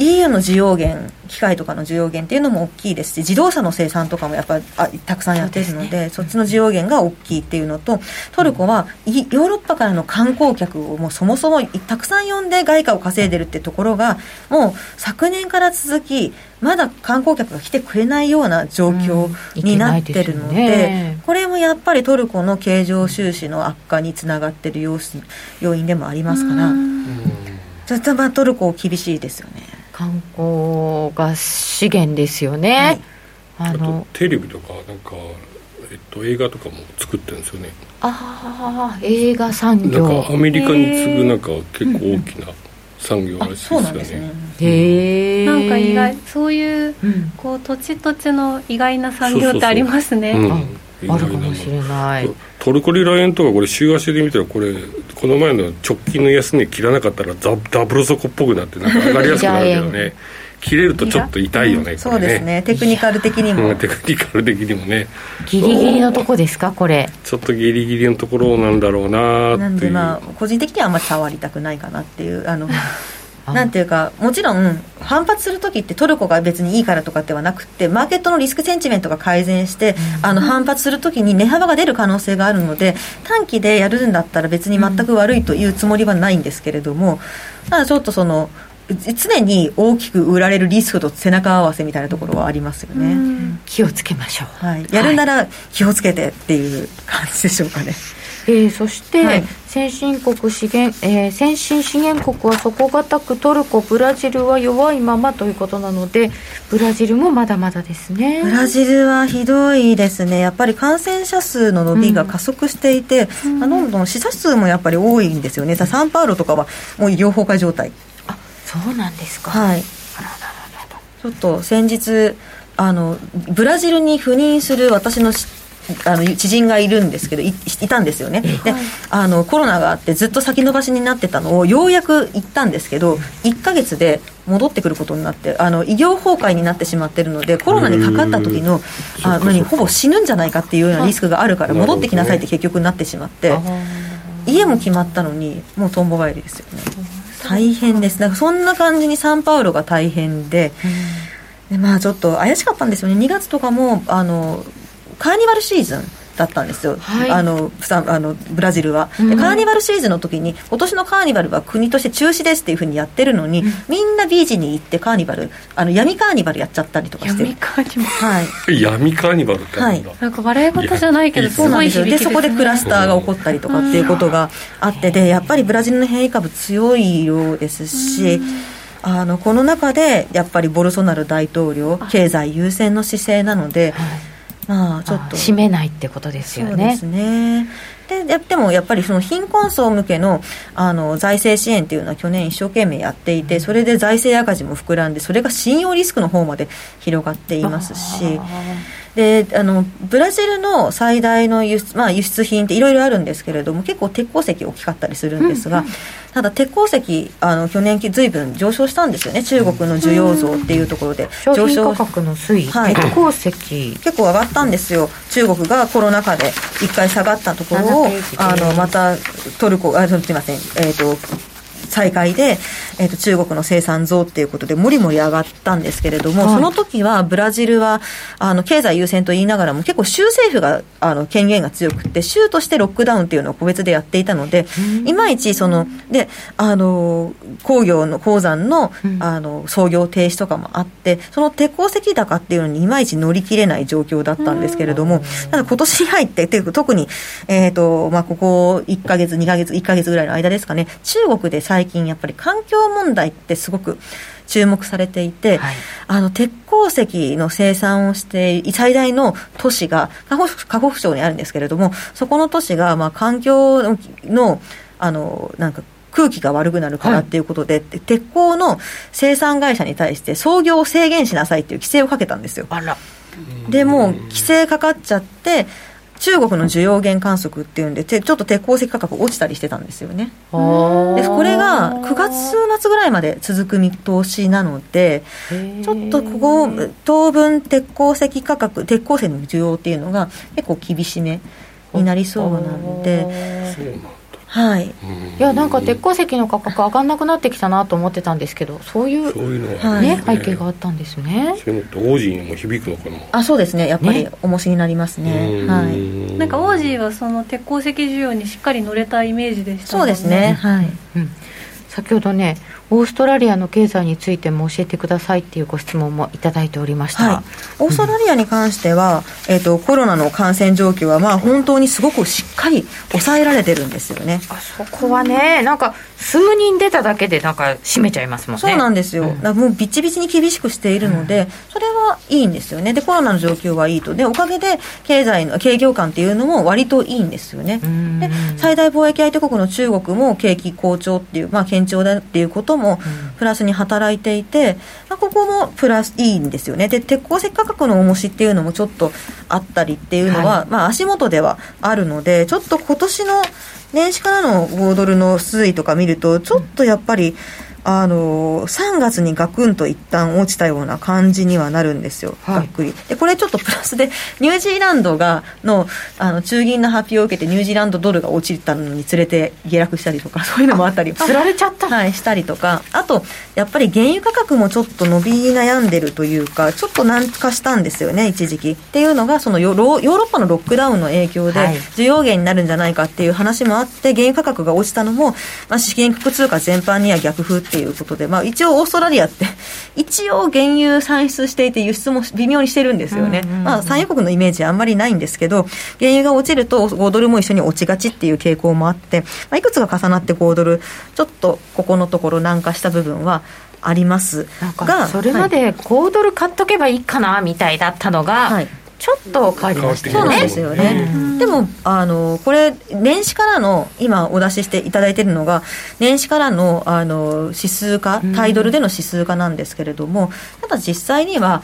EU の需要減、機械とかの需要減っていうのも大きいですし、自動車の生産とかもやっぱりたくさんやっているので、そっちの需要減が大きいっていうのと、トルコはヨーロッパからの観光客をもうそもそもたくさん呼んで外貨を稼いでるってところが、もう昨年から続きまだ観光客が来てくれないような状況になってるので、これもやっぱりトルコの経常収支の悪化につながってる要因でもありますから、それはトルコ厳しいですよね。観光が資源ですよね、はい、あとテレビとかなんか、映画とかも作ってるんですよね。あ、映画産業なんかアメリカに次ぐなんか結構大きな産業らしいですよね。そうなんですね。へえ、なんか意外そういう、うん、こう土地土地の意外な産業ってありますね。そうそうそう、うん、あるかもしれない。トルコリラ円とかこれ週足で見たらこの前の直近の安値切らなかったらダブル底っぽくなってなんか上がりやすくなるけどね切れるとちょっと痛いよね、うん、これね。そうですね、テクニカル的にも、うん、テクニカル的にもねギリギリのとこですか。これちょっとギリギリのところなんだろうなっていう。なんでまあ個人的にはあんまり触りたくないかなっていうなんていうか、もちろん反発するときってトルコが別にいいからとかではなくてマーケットのリスクセンチメントが改善して、うん、反発するときに値幅が出る可能性があるので短期でやるんだったら別に全く悪いというつもりはないんですけれども、ただちょっとその常に大きく売られるリスクと背中合わせみたいなところはありますよね、うん、気をつけましょう、はい、やるなら気をつけてっていう感じでしょうかね。そして、はい、先進資源国は底堅くトルコブラジルは弱いままということなのでブラジルもまだまだですね。ブラジルはひどいですね。やっぱり感染者数の伸びが加速していて、うん、どんどん死者数もやっぱり多いんですよね。サンパウロとかはもう医療崩壊状態。あ、そうなんですか。はい、あらららら。ちょっと先日ブラジルに赴任する私の知人がいるんですけど いたんですよね。で、コロナがあってずっと先延ばしになってたのをようやく行ったんですけど1ヶ月で戻ってくることになって医療崩壊になってしまってるのでコロナにかかった時のほぼ死ぬんじゃないかっていうようなリスクがあるから戻ってきなさいって結局なってしまって、家も決まったのにもうとんぼ返りですよね。大変です。なんかそんな感じにサンパウロが大変で、で、まあ、ちょっと怪しかったんですよね。2月とかもカーニバルシーズンだったんですよ、はい、ブラジルは、うん、でカーニバルシーズンの時に今年のカーニバルは国として中止ですっていう風にやってるのに、うん、みんなビーチに行ってカーニバル闇カーニバルやっちゃったりとかしてる。はい、闇カーニバルってなんだ、はい、なんか笑い事じゃないけどそうなんですよ。でそこでクラスターが起こったりとかっていうことがあって、でやっぱりブラジルの変異株強いようですし、うん、この中でやっぱりボルソナロ大統領経済優先の姿勢なので、はい、まあ、ちょっと締めないってことですよね。そうですね。でもやっぱりその貧困層向けの、財政支援っていうのは去年一生懸命やっていて、それで財政赤字も膨らんでそれが信用リスクの方まで広がっていますし、でブラジルの最大の輸出品っていろいろあるんですけれども結構鉄鉱石大きかったりするんですが、うんうん、ただ鉄鉱石去年ずいぶん上昇したんですよね。中国の需要増っていうところで上昇、商品価格の推移、はい、鉄鉱石結構上がったんですよ。中国がコロナ禍で一回下がったところをまたトルコがすみません、再開で、中国の生産増っていうことでもりもり上がったんですけれども、はい、その時はブラジルは経済優先と言いながらも結構州政府が権限が強くて州としてロックダウンっていうのを個別でやっていたので、いまいちそので工業の鉱山の、操業停止とかもあってその鉄鉱石高っていうのにいまいち乗り切れない状況だったんですけれども、ただ今年に入って特に、ここ1ヶ月2ヶ月1ヶ月ぐらいの間ですかね、中国で最近やっぱり環境問題ってすごく注目されていて、はい、鉄鉱石の生産をして最大の都市が河北省にあるんですけれども、そこの都市が環境のなんか空気が悪くなるからっていうことで、はい、鉄鋼の生産会社に対して操業を制限しなさいっていう規制をかけたんですよ。あら。でもう規制かかっちゃって中国の需要減観測っていうんでちょっと鉄鉱石価格落ちたりしてたんですよね。でこれが9月末ぐらいまで続く見通しなので、ちょっとここ当分鉄鉱石価格鉄鉱石の需要っていうのが結構厳しめになりそうなんで、はい、いやなんか鉄鉱石の価格上がんなくなってきたなと思ってたんですけど、そういうのね、背景があったんですね。そういうのってオージーにも響くのかな。あ、そうですね、やっぱり重しになりますね。はい、なんかオージーはその鉄鉱石需要にしっかり乗れたイメージでしたもんね。そうですね、はい、うん、先ほどねオーストラリアの経済についても教えてくださいっていうご質問もいただいておりました、はい、オーストラリアに関しては、コロナの感染状況はまあ本当にすごくしっかり抑えられてるんですよね。あそこはね、なんか数人出ただけでなんか閉めちゃいますもんね。そうなんですよ、うん、だもうビチビチに厳しくしているので、うん、それはいいんですよね。でコロナの状況はいいと、でおかげで経済の景況感っていうのも割といいんですよね。で最大貿易相手国の中国も景気好調っていう、まあ、堅調だっていうこともプラスに働いていて、まあ、ここもプラスいいんですよね。で鉄鉱石価格の重しっていうのもちょっとあったりっていうのは、はい、まあ、足元ではあるので、ちょっと今年の年始からの5ドルの推移とか見るとちょっとやっぱり、3月にガクンと一旦落ちたような感じにはなるんですよ、はい、がっくりで。これちょっとプラスでニュージーランドがあの中銀の発表を受けてニュージーランドドルが落ちたのにつれて下落したりとか、そういうのもあったり、釣られちゃった、はい、したりとか、あとやっぱり原油価格もちょっと伸び悩んでるというか、ちょっと軟化したんですよね一時期っていうのが、そのヨーロッパのロックダウンの影響で需要減になるんじゃないかっていう話もあって、はい、原油価格が落ちたのも、まあ、資源国通貨全般には逆風っていうことで、まあ、一応オーストラリアって一応原油産出していて輸出も微妙にしてるんですよね、うんうんうん、まあ、産油国のイメージはあんまりないんですけど、原油が落ちると5ドルも一緒に落ちがちっていう傾向もあって、まあ、いくつか重なって5ドルちょっとここのところ軟化した部分はありますが、それまで5ドル買っとけばいいかなみたいだったのが、はい、ちょっと変わりましたね。そうなんですよね、うん、でもこれ年始からの今お出ししていただいているのが年始からの、指数化、タイドルでの指数化なんですけれども、ただ実際には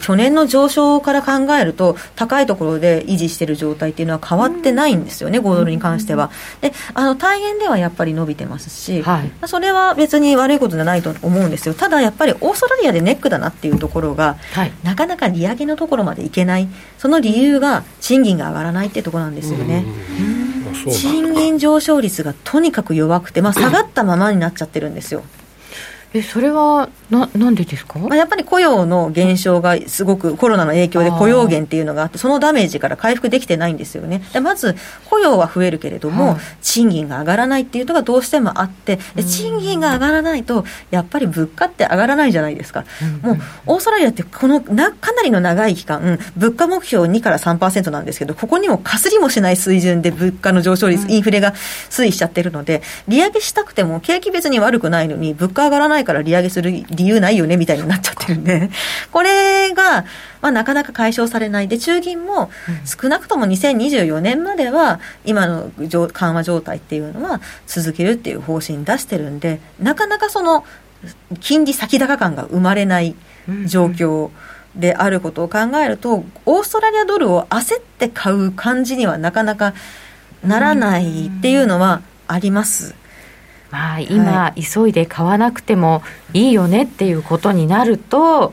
去年の上昇から考えると高いところで維持している状態っていうのは変わってないんですよね、5ドルに関しては。で大変ではやっぱり伸びてますし、はい、それは別に悪いことじゃないと思うんですよ。ただやっぱりオーストラリアでネックだなっていうところが、はい、なかなか利上げのところまでいけない、その理由が賃金が上がらないってところなんですよね。賃金上昇率がとにかく弱くて、まあ、下がったままになっちゃってるんですよ。それはなんでですか？まあ、やっぱり雇用の減少がすごくコロナの影響で雇用減っていうのがあって、そのダメージから回復できてないんですよね。でまず雇用は増えるけれども、はい、賃金が上がらないっていうのがどうしてもあって、で賃金が上がらないとやっぱり物価って上がらないじゃないですか、うん、もうオーストラリアってこのかなりの長い期間物価目標2から 3% なんですけど、ここにもかすりもしない水準で物価の上昇率、インフレが推移しちゃってるので、利上げしたくても景気別に悪くないのに物価上がらないから利上げする理由ないよねみたいになっちゃってるんで、これが、まあ、なかなか解消されないで、中銀も少なくとも2024年までは今の緩和状態っていうのは続けるっていう方針出してるんで、なかなかその金利先高感が生まれない状況であることを考えると、オーストラリアドルを焦って買う感じにはなかなかならないっていうのはあります。まあ、今、はい、急いで買わなくてもいいよねっていうことになると、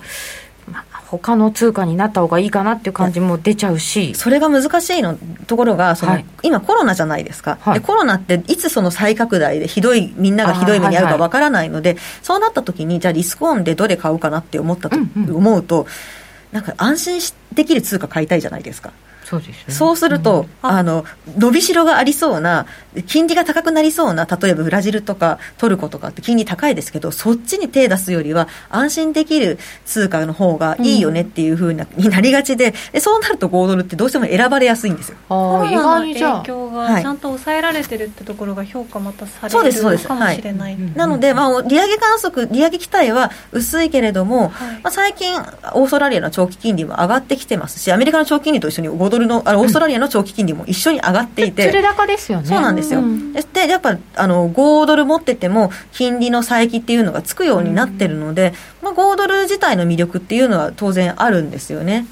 まあ、他の通貨になった方がいいかなっていう感じも出ちゃうし、それが難しいところがはい、今コロナじゃないですか、はい、でコロナっていつその再拡大でみんながひどい目に遭うかわからないので、はいはい、そうなった時にじゃあリスクオンでどれ買うかなって思うと、なんか安心できる通貨買いたいじゃないですか。そうですね、そうすると、うん、伸びしろがありそうな、金利が高くなりそうな、例えばブラジルとかトルコとかって金利高いですけど、そっちに手出すよりは安心できる通貨の方がいいよねっていう風になりがち でそうなると5ドルってどうしても選ばれやすいんですよ。コロナの影響がちゃんと抑えられてるってところが評価またされるのかもしれない、はい、なので、まあ、利上げ期待は薄いけれども、はい、まあ、最近オーストラリアの長期金利も上がってきてますし、アメリカの長期金利と一緒に5ドルオーストラリアの長期金利も一緒に上がっていて、連れ高ですよね。そうなんですよ、うん、でやっぱ5ドル持ってても金利の差益っていうのがつくようになってるので、うん、まあ、5ドル自体の魅力っていうのは当然あるんですよね。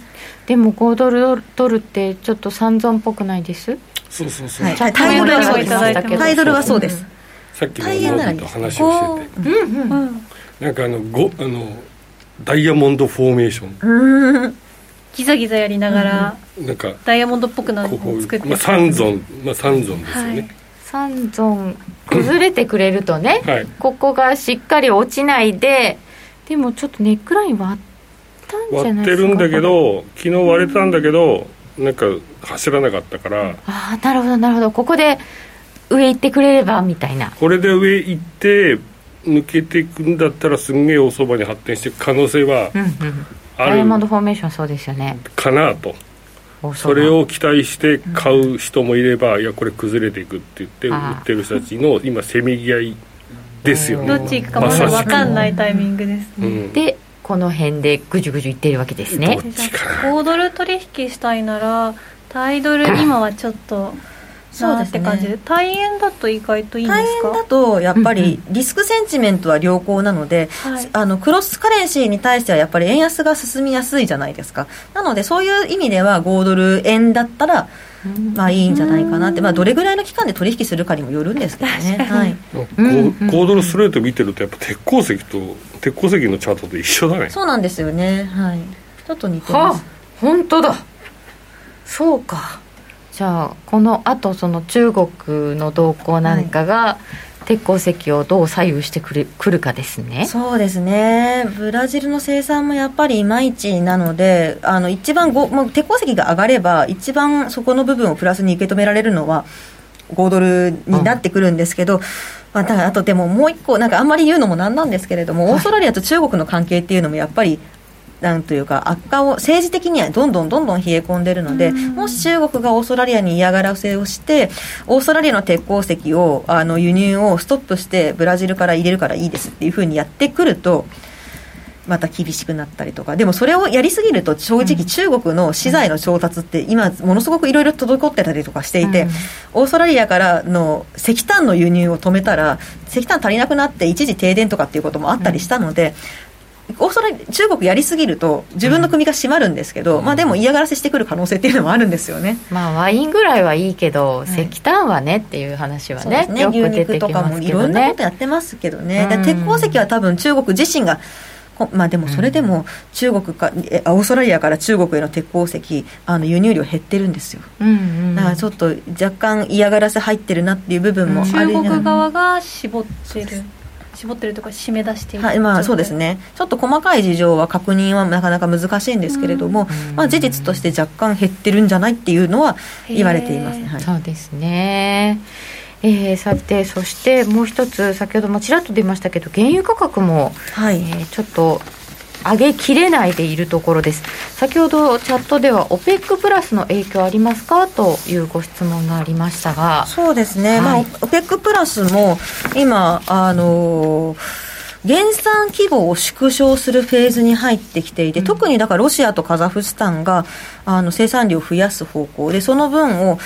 でも5ドルってちょっと散々っぽくないです？そうそうそう、はい、タイドルはそうです。さっきのノートと話をしてて、うんうん、なんかダイヤモンドフォーメーションギザギザやりながら、うん、なんかダイヤモンドっぽくなって作って、まあ、三尊ですよね、はい、三尊崩れてくれるとね、はい、ここがしっかり落ちないで、でもちょっとネックライン割ったんじゃないですか。割ってるんだけど、昨日割れたんだけど、うん、なんか走らなかったから、あ、なるほどなるほど、ここで上行ってくれればみたいな、これで上行って抜けていくんだったらすんげえ大相場に発展していく可能性はある、ダイヤモンドフォーメーションそうですよねかなと、それを期待して買う人もいれば、いやこれ崩れていくって言って売ってる人たちの今せめぎ合いですよね。どっち行くかまだ分かんないタイミングですね、うん、でこの辺でぐじゅぐじゅいってるわけですね。5ドル取引したいならタイドル今はちょっとそうですね、って感じで、大円だと意外といいんですか。大円だとやっぱりリスクセンチメントは良好なので、うんうん、クロスカレンシーに対してはやっぱり円安が進みやすいじゃないですか。なのでそういう意味では5ドル円だったらまあいいんじゃないかなって、まあ、どれぐらいの期間で取引するかにもよるんですけどね、はい、5ドルストレート見てるとやっぱ鉄鉱石のチャートと一緒だね。そうなんですよね、はい、ちょっと似てます。本当だ、そうか。じゃあこのあとその中国の動向なんかが鉄鉱石をどう左右してくるかですね。そうですね、ブラジルの生産もやっぱりいまいちなので、一番鉄鉱石が上がれば一番そこの部分をプラスに受け止められるのは5ドルになってくるんですけど、まあ、あとでももう一個なんかあんまり言うのもなんなんですけれども、オーストラリアと中国の関係っていうのもやっぱりなんというか悪化を政治的にはどんどん冷え込んでるので、もし中国がオーストラリアに嫌がらせをしてオーストラリアの鉄鉱石を輸入をストップしてブラジルから入れるからいいですっていう風にやってくるとまた厳しくなったりとか、でもそれをやりすぎると正直中国の資材の調達って今ものすごくいろいろ滞ってたりとかしていて、オーストラリアからの石炭の輸入を止めたら石炭足りなくなって一時停電とかっていうこともあったりしたので、オーストラリア中国やりすぎると自分の組が締まるんですけど、まあ、でも嫌がらせしてくる可能性っていうのもあるんですよね、まあ、ワインぐらいはいいけど、はい、石炭はねっていう話は ねよく出てきますけどね。牛肉とかもいろんなことやってますけどね、うん、鉄鉱石は多分中国自身が、まあ、でもそれでも中国か、うん、オーストラリアから中国への鉄鉱石輸入量減ってるんですよ、うんうん、だからちょっと若干嫌がらせ入ってるなっていう部分もある、うん、中国側が絞ってるとか締め出している、はいまあ、そうですね。ちょっと細かい事情は確認はなかなか難しいんですけれども、まあ、事実として若干減ってるんじゃないっていうのは言われていますね、はい、そうですね、さてそしてもう一つ先ほどもちらっと出ましたけど原油価格も、はいちょっと上げきれないでいるところです。先ほどチャットでは OPEC プラスの影響ありますかというご質問がありましたが、そうですね、はいまあ、OPEC プラスも今減産規模を縮小するフェーズに入ってきていて、特にだからロシアとカザフスタンが生産量を増やす方向で、その分を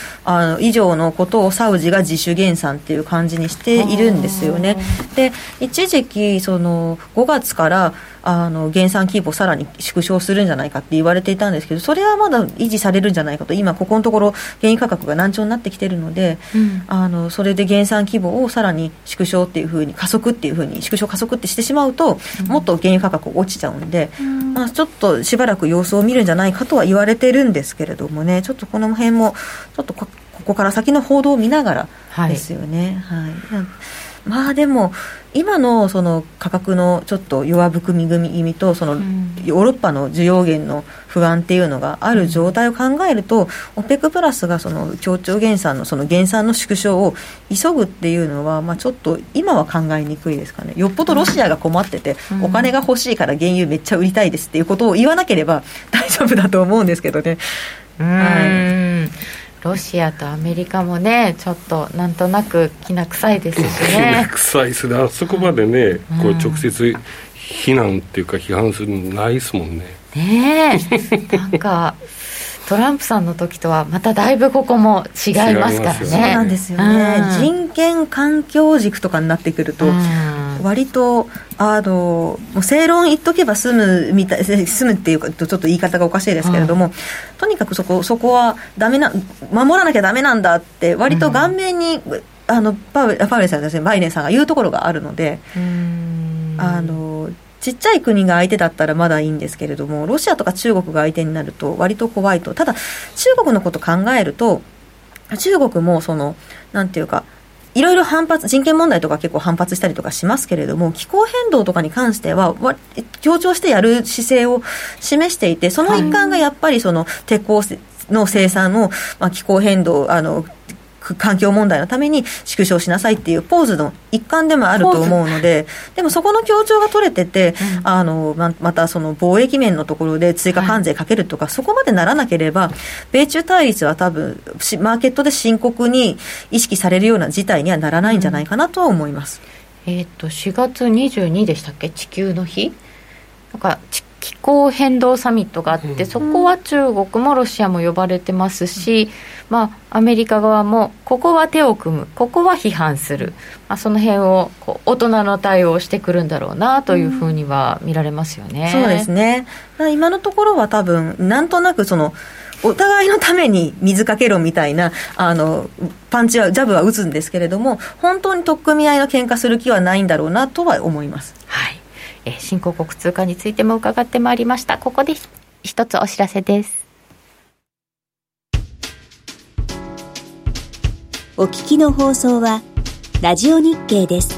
以上のことをサウジが自主減産っていう感じにしているんですよね。で一時期その5月から減産規模をさらに縮小するんじゃないかって言われていたんですけど、それはまだ維持されるんじゃないかと、今ここのところ原油価格が難聴になってきているので、うん、それで減産規模をさらに縮小っていう風に加速っていう風に縮小加速ってしてしまうと、もっと原油価格落ちちゃうんで、うんまあ、ちょっとしばらく様子を見るんじゃないかとは言われてるんですけれどもね、ちょっとこの辺もちょっとここから先の報道を見ながらですよね、はいはい、まあでも今のその価格のちょっと弱含み気味とそのヨーロッパの需要源の不安っていうのがある状態を考えると、OPEC プラスがその協調減産のその減産の縮小を急ぐっていうのはまあちょっと今は考えにくいですかね。よっぽどロシアが困っててお金が欲しいから原油めっちゃ売りたいですっていうことを言わなければ大丈夫だと思うんですけどね。はい、ロシアとアメリカもねちょっとなんとなくきな臭いですしね。きな臭いですね。あそこまでね、うん、こう直接非難っていうか批判するのないですもんね。ねえなんかトランプさんの時とはまただいぶここも違いますからね。そうなんですよね、うん、人権環境軸とかになってくると、うん、割ともう正論言っとけば済むっていうかちょっと言い方がおかしいですけれども、うん、とにかくそこはダメな守らなきゃダメなんだって割と顔面に、うん、パウエルさんですね、バイデンさんが言うところがあるので、うん、ちっちゃい国が相手だったらまだいいんですけれども、ロシアとか中国が相手になると割と怖いと。ただ中国のこと考えると中国もそのなんていうかいろいろ反発、人権問題とか結構反発したりとかしますけれども、気候変動とかに関しては強調してやる姿勢を示していて、その一環がやっぱりその鉄鋼の生産の、まあ、気候変動環境問題のために縮小しなさいっていうポーズの一環でもあると思うので、でもそこの強調が取れてて、うん、またその貿易面のところで追加関税かけるとか、はい、そこまでならなければ米中対立は多分マーケットで深刻に意識されるような事態にはならないんじゃないかなとは思います、うん、4月22でしたっけ、地球の日なんか気候変動サミットがあって、そこは中国もロシアも呼ばれてますし、まあ、アメリカ側もここは手を組む、ここは批判する、まあ、その辺をこう大人の対応をしてくるんだろうなというふうには見られますよね、うん、そうですね。今のところは多分なんとなくそのお互いのために水かけろみたいなパンチはジャブは打つんですけれども、本当に取っ組み合いの喧嘩する気はないんだろうなとは思います。はい、新興国通貨についても伺ってまいりました。ここで一つお知らせです。お聞きの放送はラジオ日経です。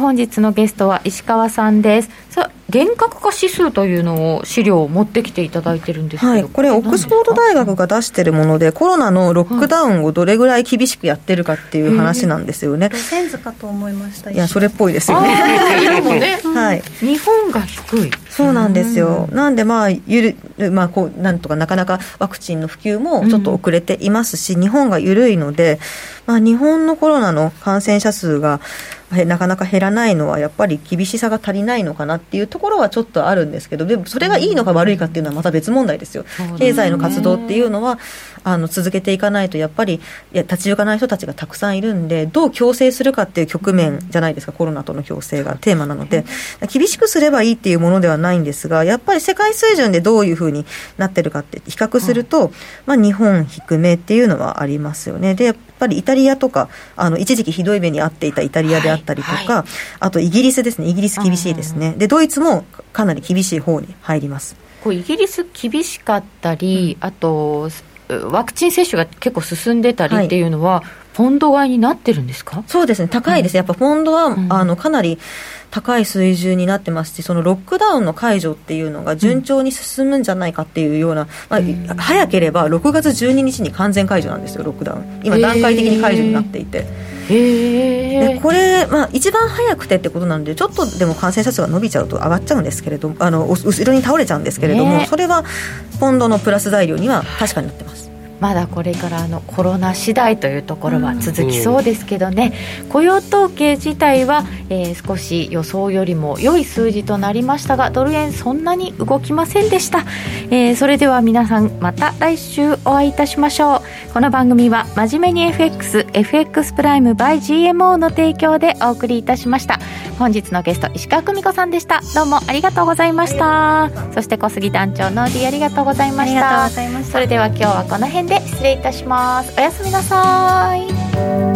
本日のゲストは石川さんです。さあ、厳格化指数というのを資料を持ってきていただいてるんですけど、はい、これオックスフォード大学が出してるもので、コロナのロックダウンをどれぐらい厳しくやってるかっていう話なんですよね。路線図かと思いました。いや、それっぽいですよね。はい、日本が低い。そうなんですよ。なんでこうなんとかなかなかワクチンの普及もちょっと遅れていますし、日本が緩いので、まあ、日本のコロナの感染者数がなかなか減らないのはやっぱり厳しさが足りないのかなっていうところはちょっとあるんですけど、でもそれがいいのか悪いかっていうのはまた別問題ですよ。経済の活動っていうのは続けていかないとやっぱり立ち行かない人たちがたくさんいるんで、どう共生するかっていう局面じゃないですか。コロナとの共生がテーマなので、厳しくすればいいっていうものではないんですが、やっぱり世界水準でどういうふうになってるかって比較すると、まあ、日本低めっていうのはありますよね。でやっぱりイタリアとか一時期ひどい目に遭っていたイタリアであったりとか、はい、あとイギリスですね。イギリス厳しいですね。でドイツもかなり厳しい方に入ります。こうイギリス厳しかったり、あとワクチン接種が結構進んでたりっていうのは、はい、ポンド買いになってるんですか。そうですね、高いです。やっぱポンドは、かなり高い水準になってますし、そのロックダウンの解除っていうのが順調に進むんじゃないかっていうような、早ければ6月12日に完全解除なんですよ。ロックダウン今段階的に解除になっていて、でこれ、一番早くてってことなので、ちょっとでも感染者数が伸びちゃうと上がっちゃうんですけれども、後ろに倒れちゃうんですけれども、それはポンドのプラス材料には確かになってます。まだこれからコロナ次第というところは続きそうですけどね、雇用統計自体は、少し予想よりも良い数字となりましたが、ドル円そんなに動きませんでした。それでは皆さん、また来週お会いいたしましょう。この番組は真面目に FX プライム by GMO の提供でお送りいたしました。本日のゲスト、石川久美子さんでした。どうもありがとうございました。そして小杉団長の D ありがとうございました。それでは今日はこの辺で失礼いたします。おやすみなさい。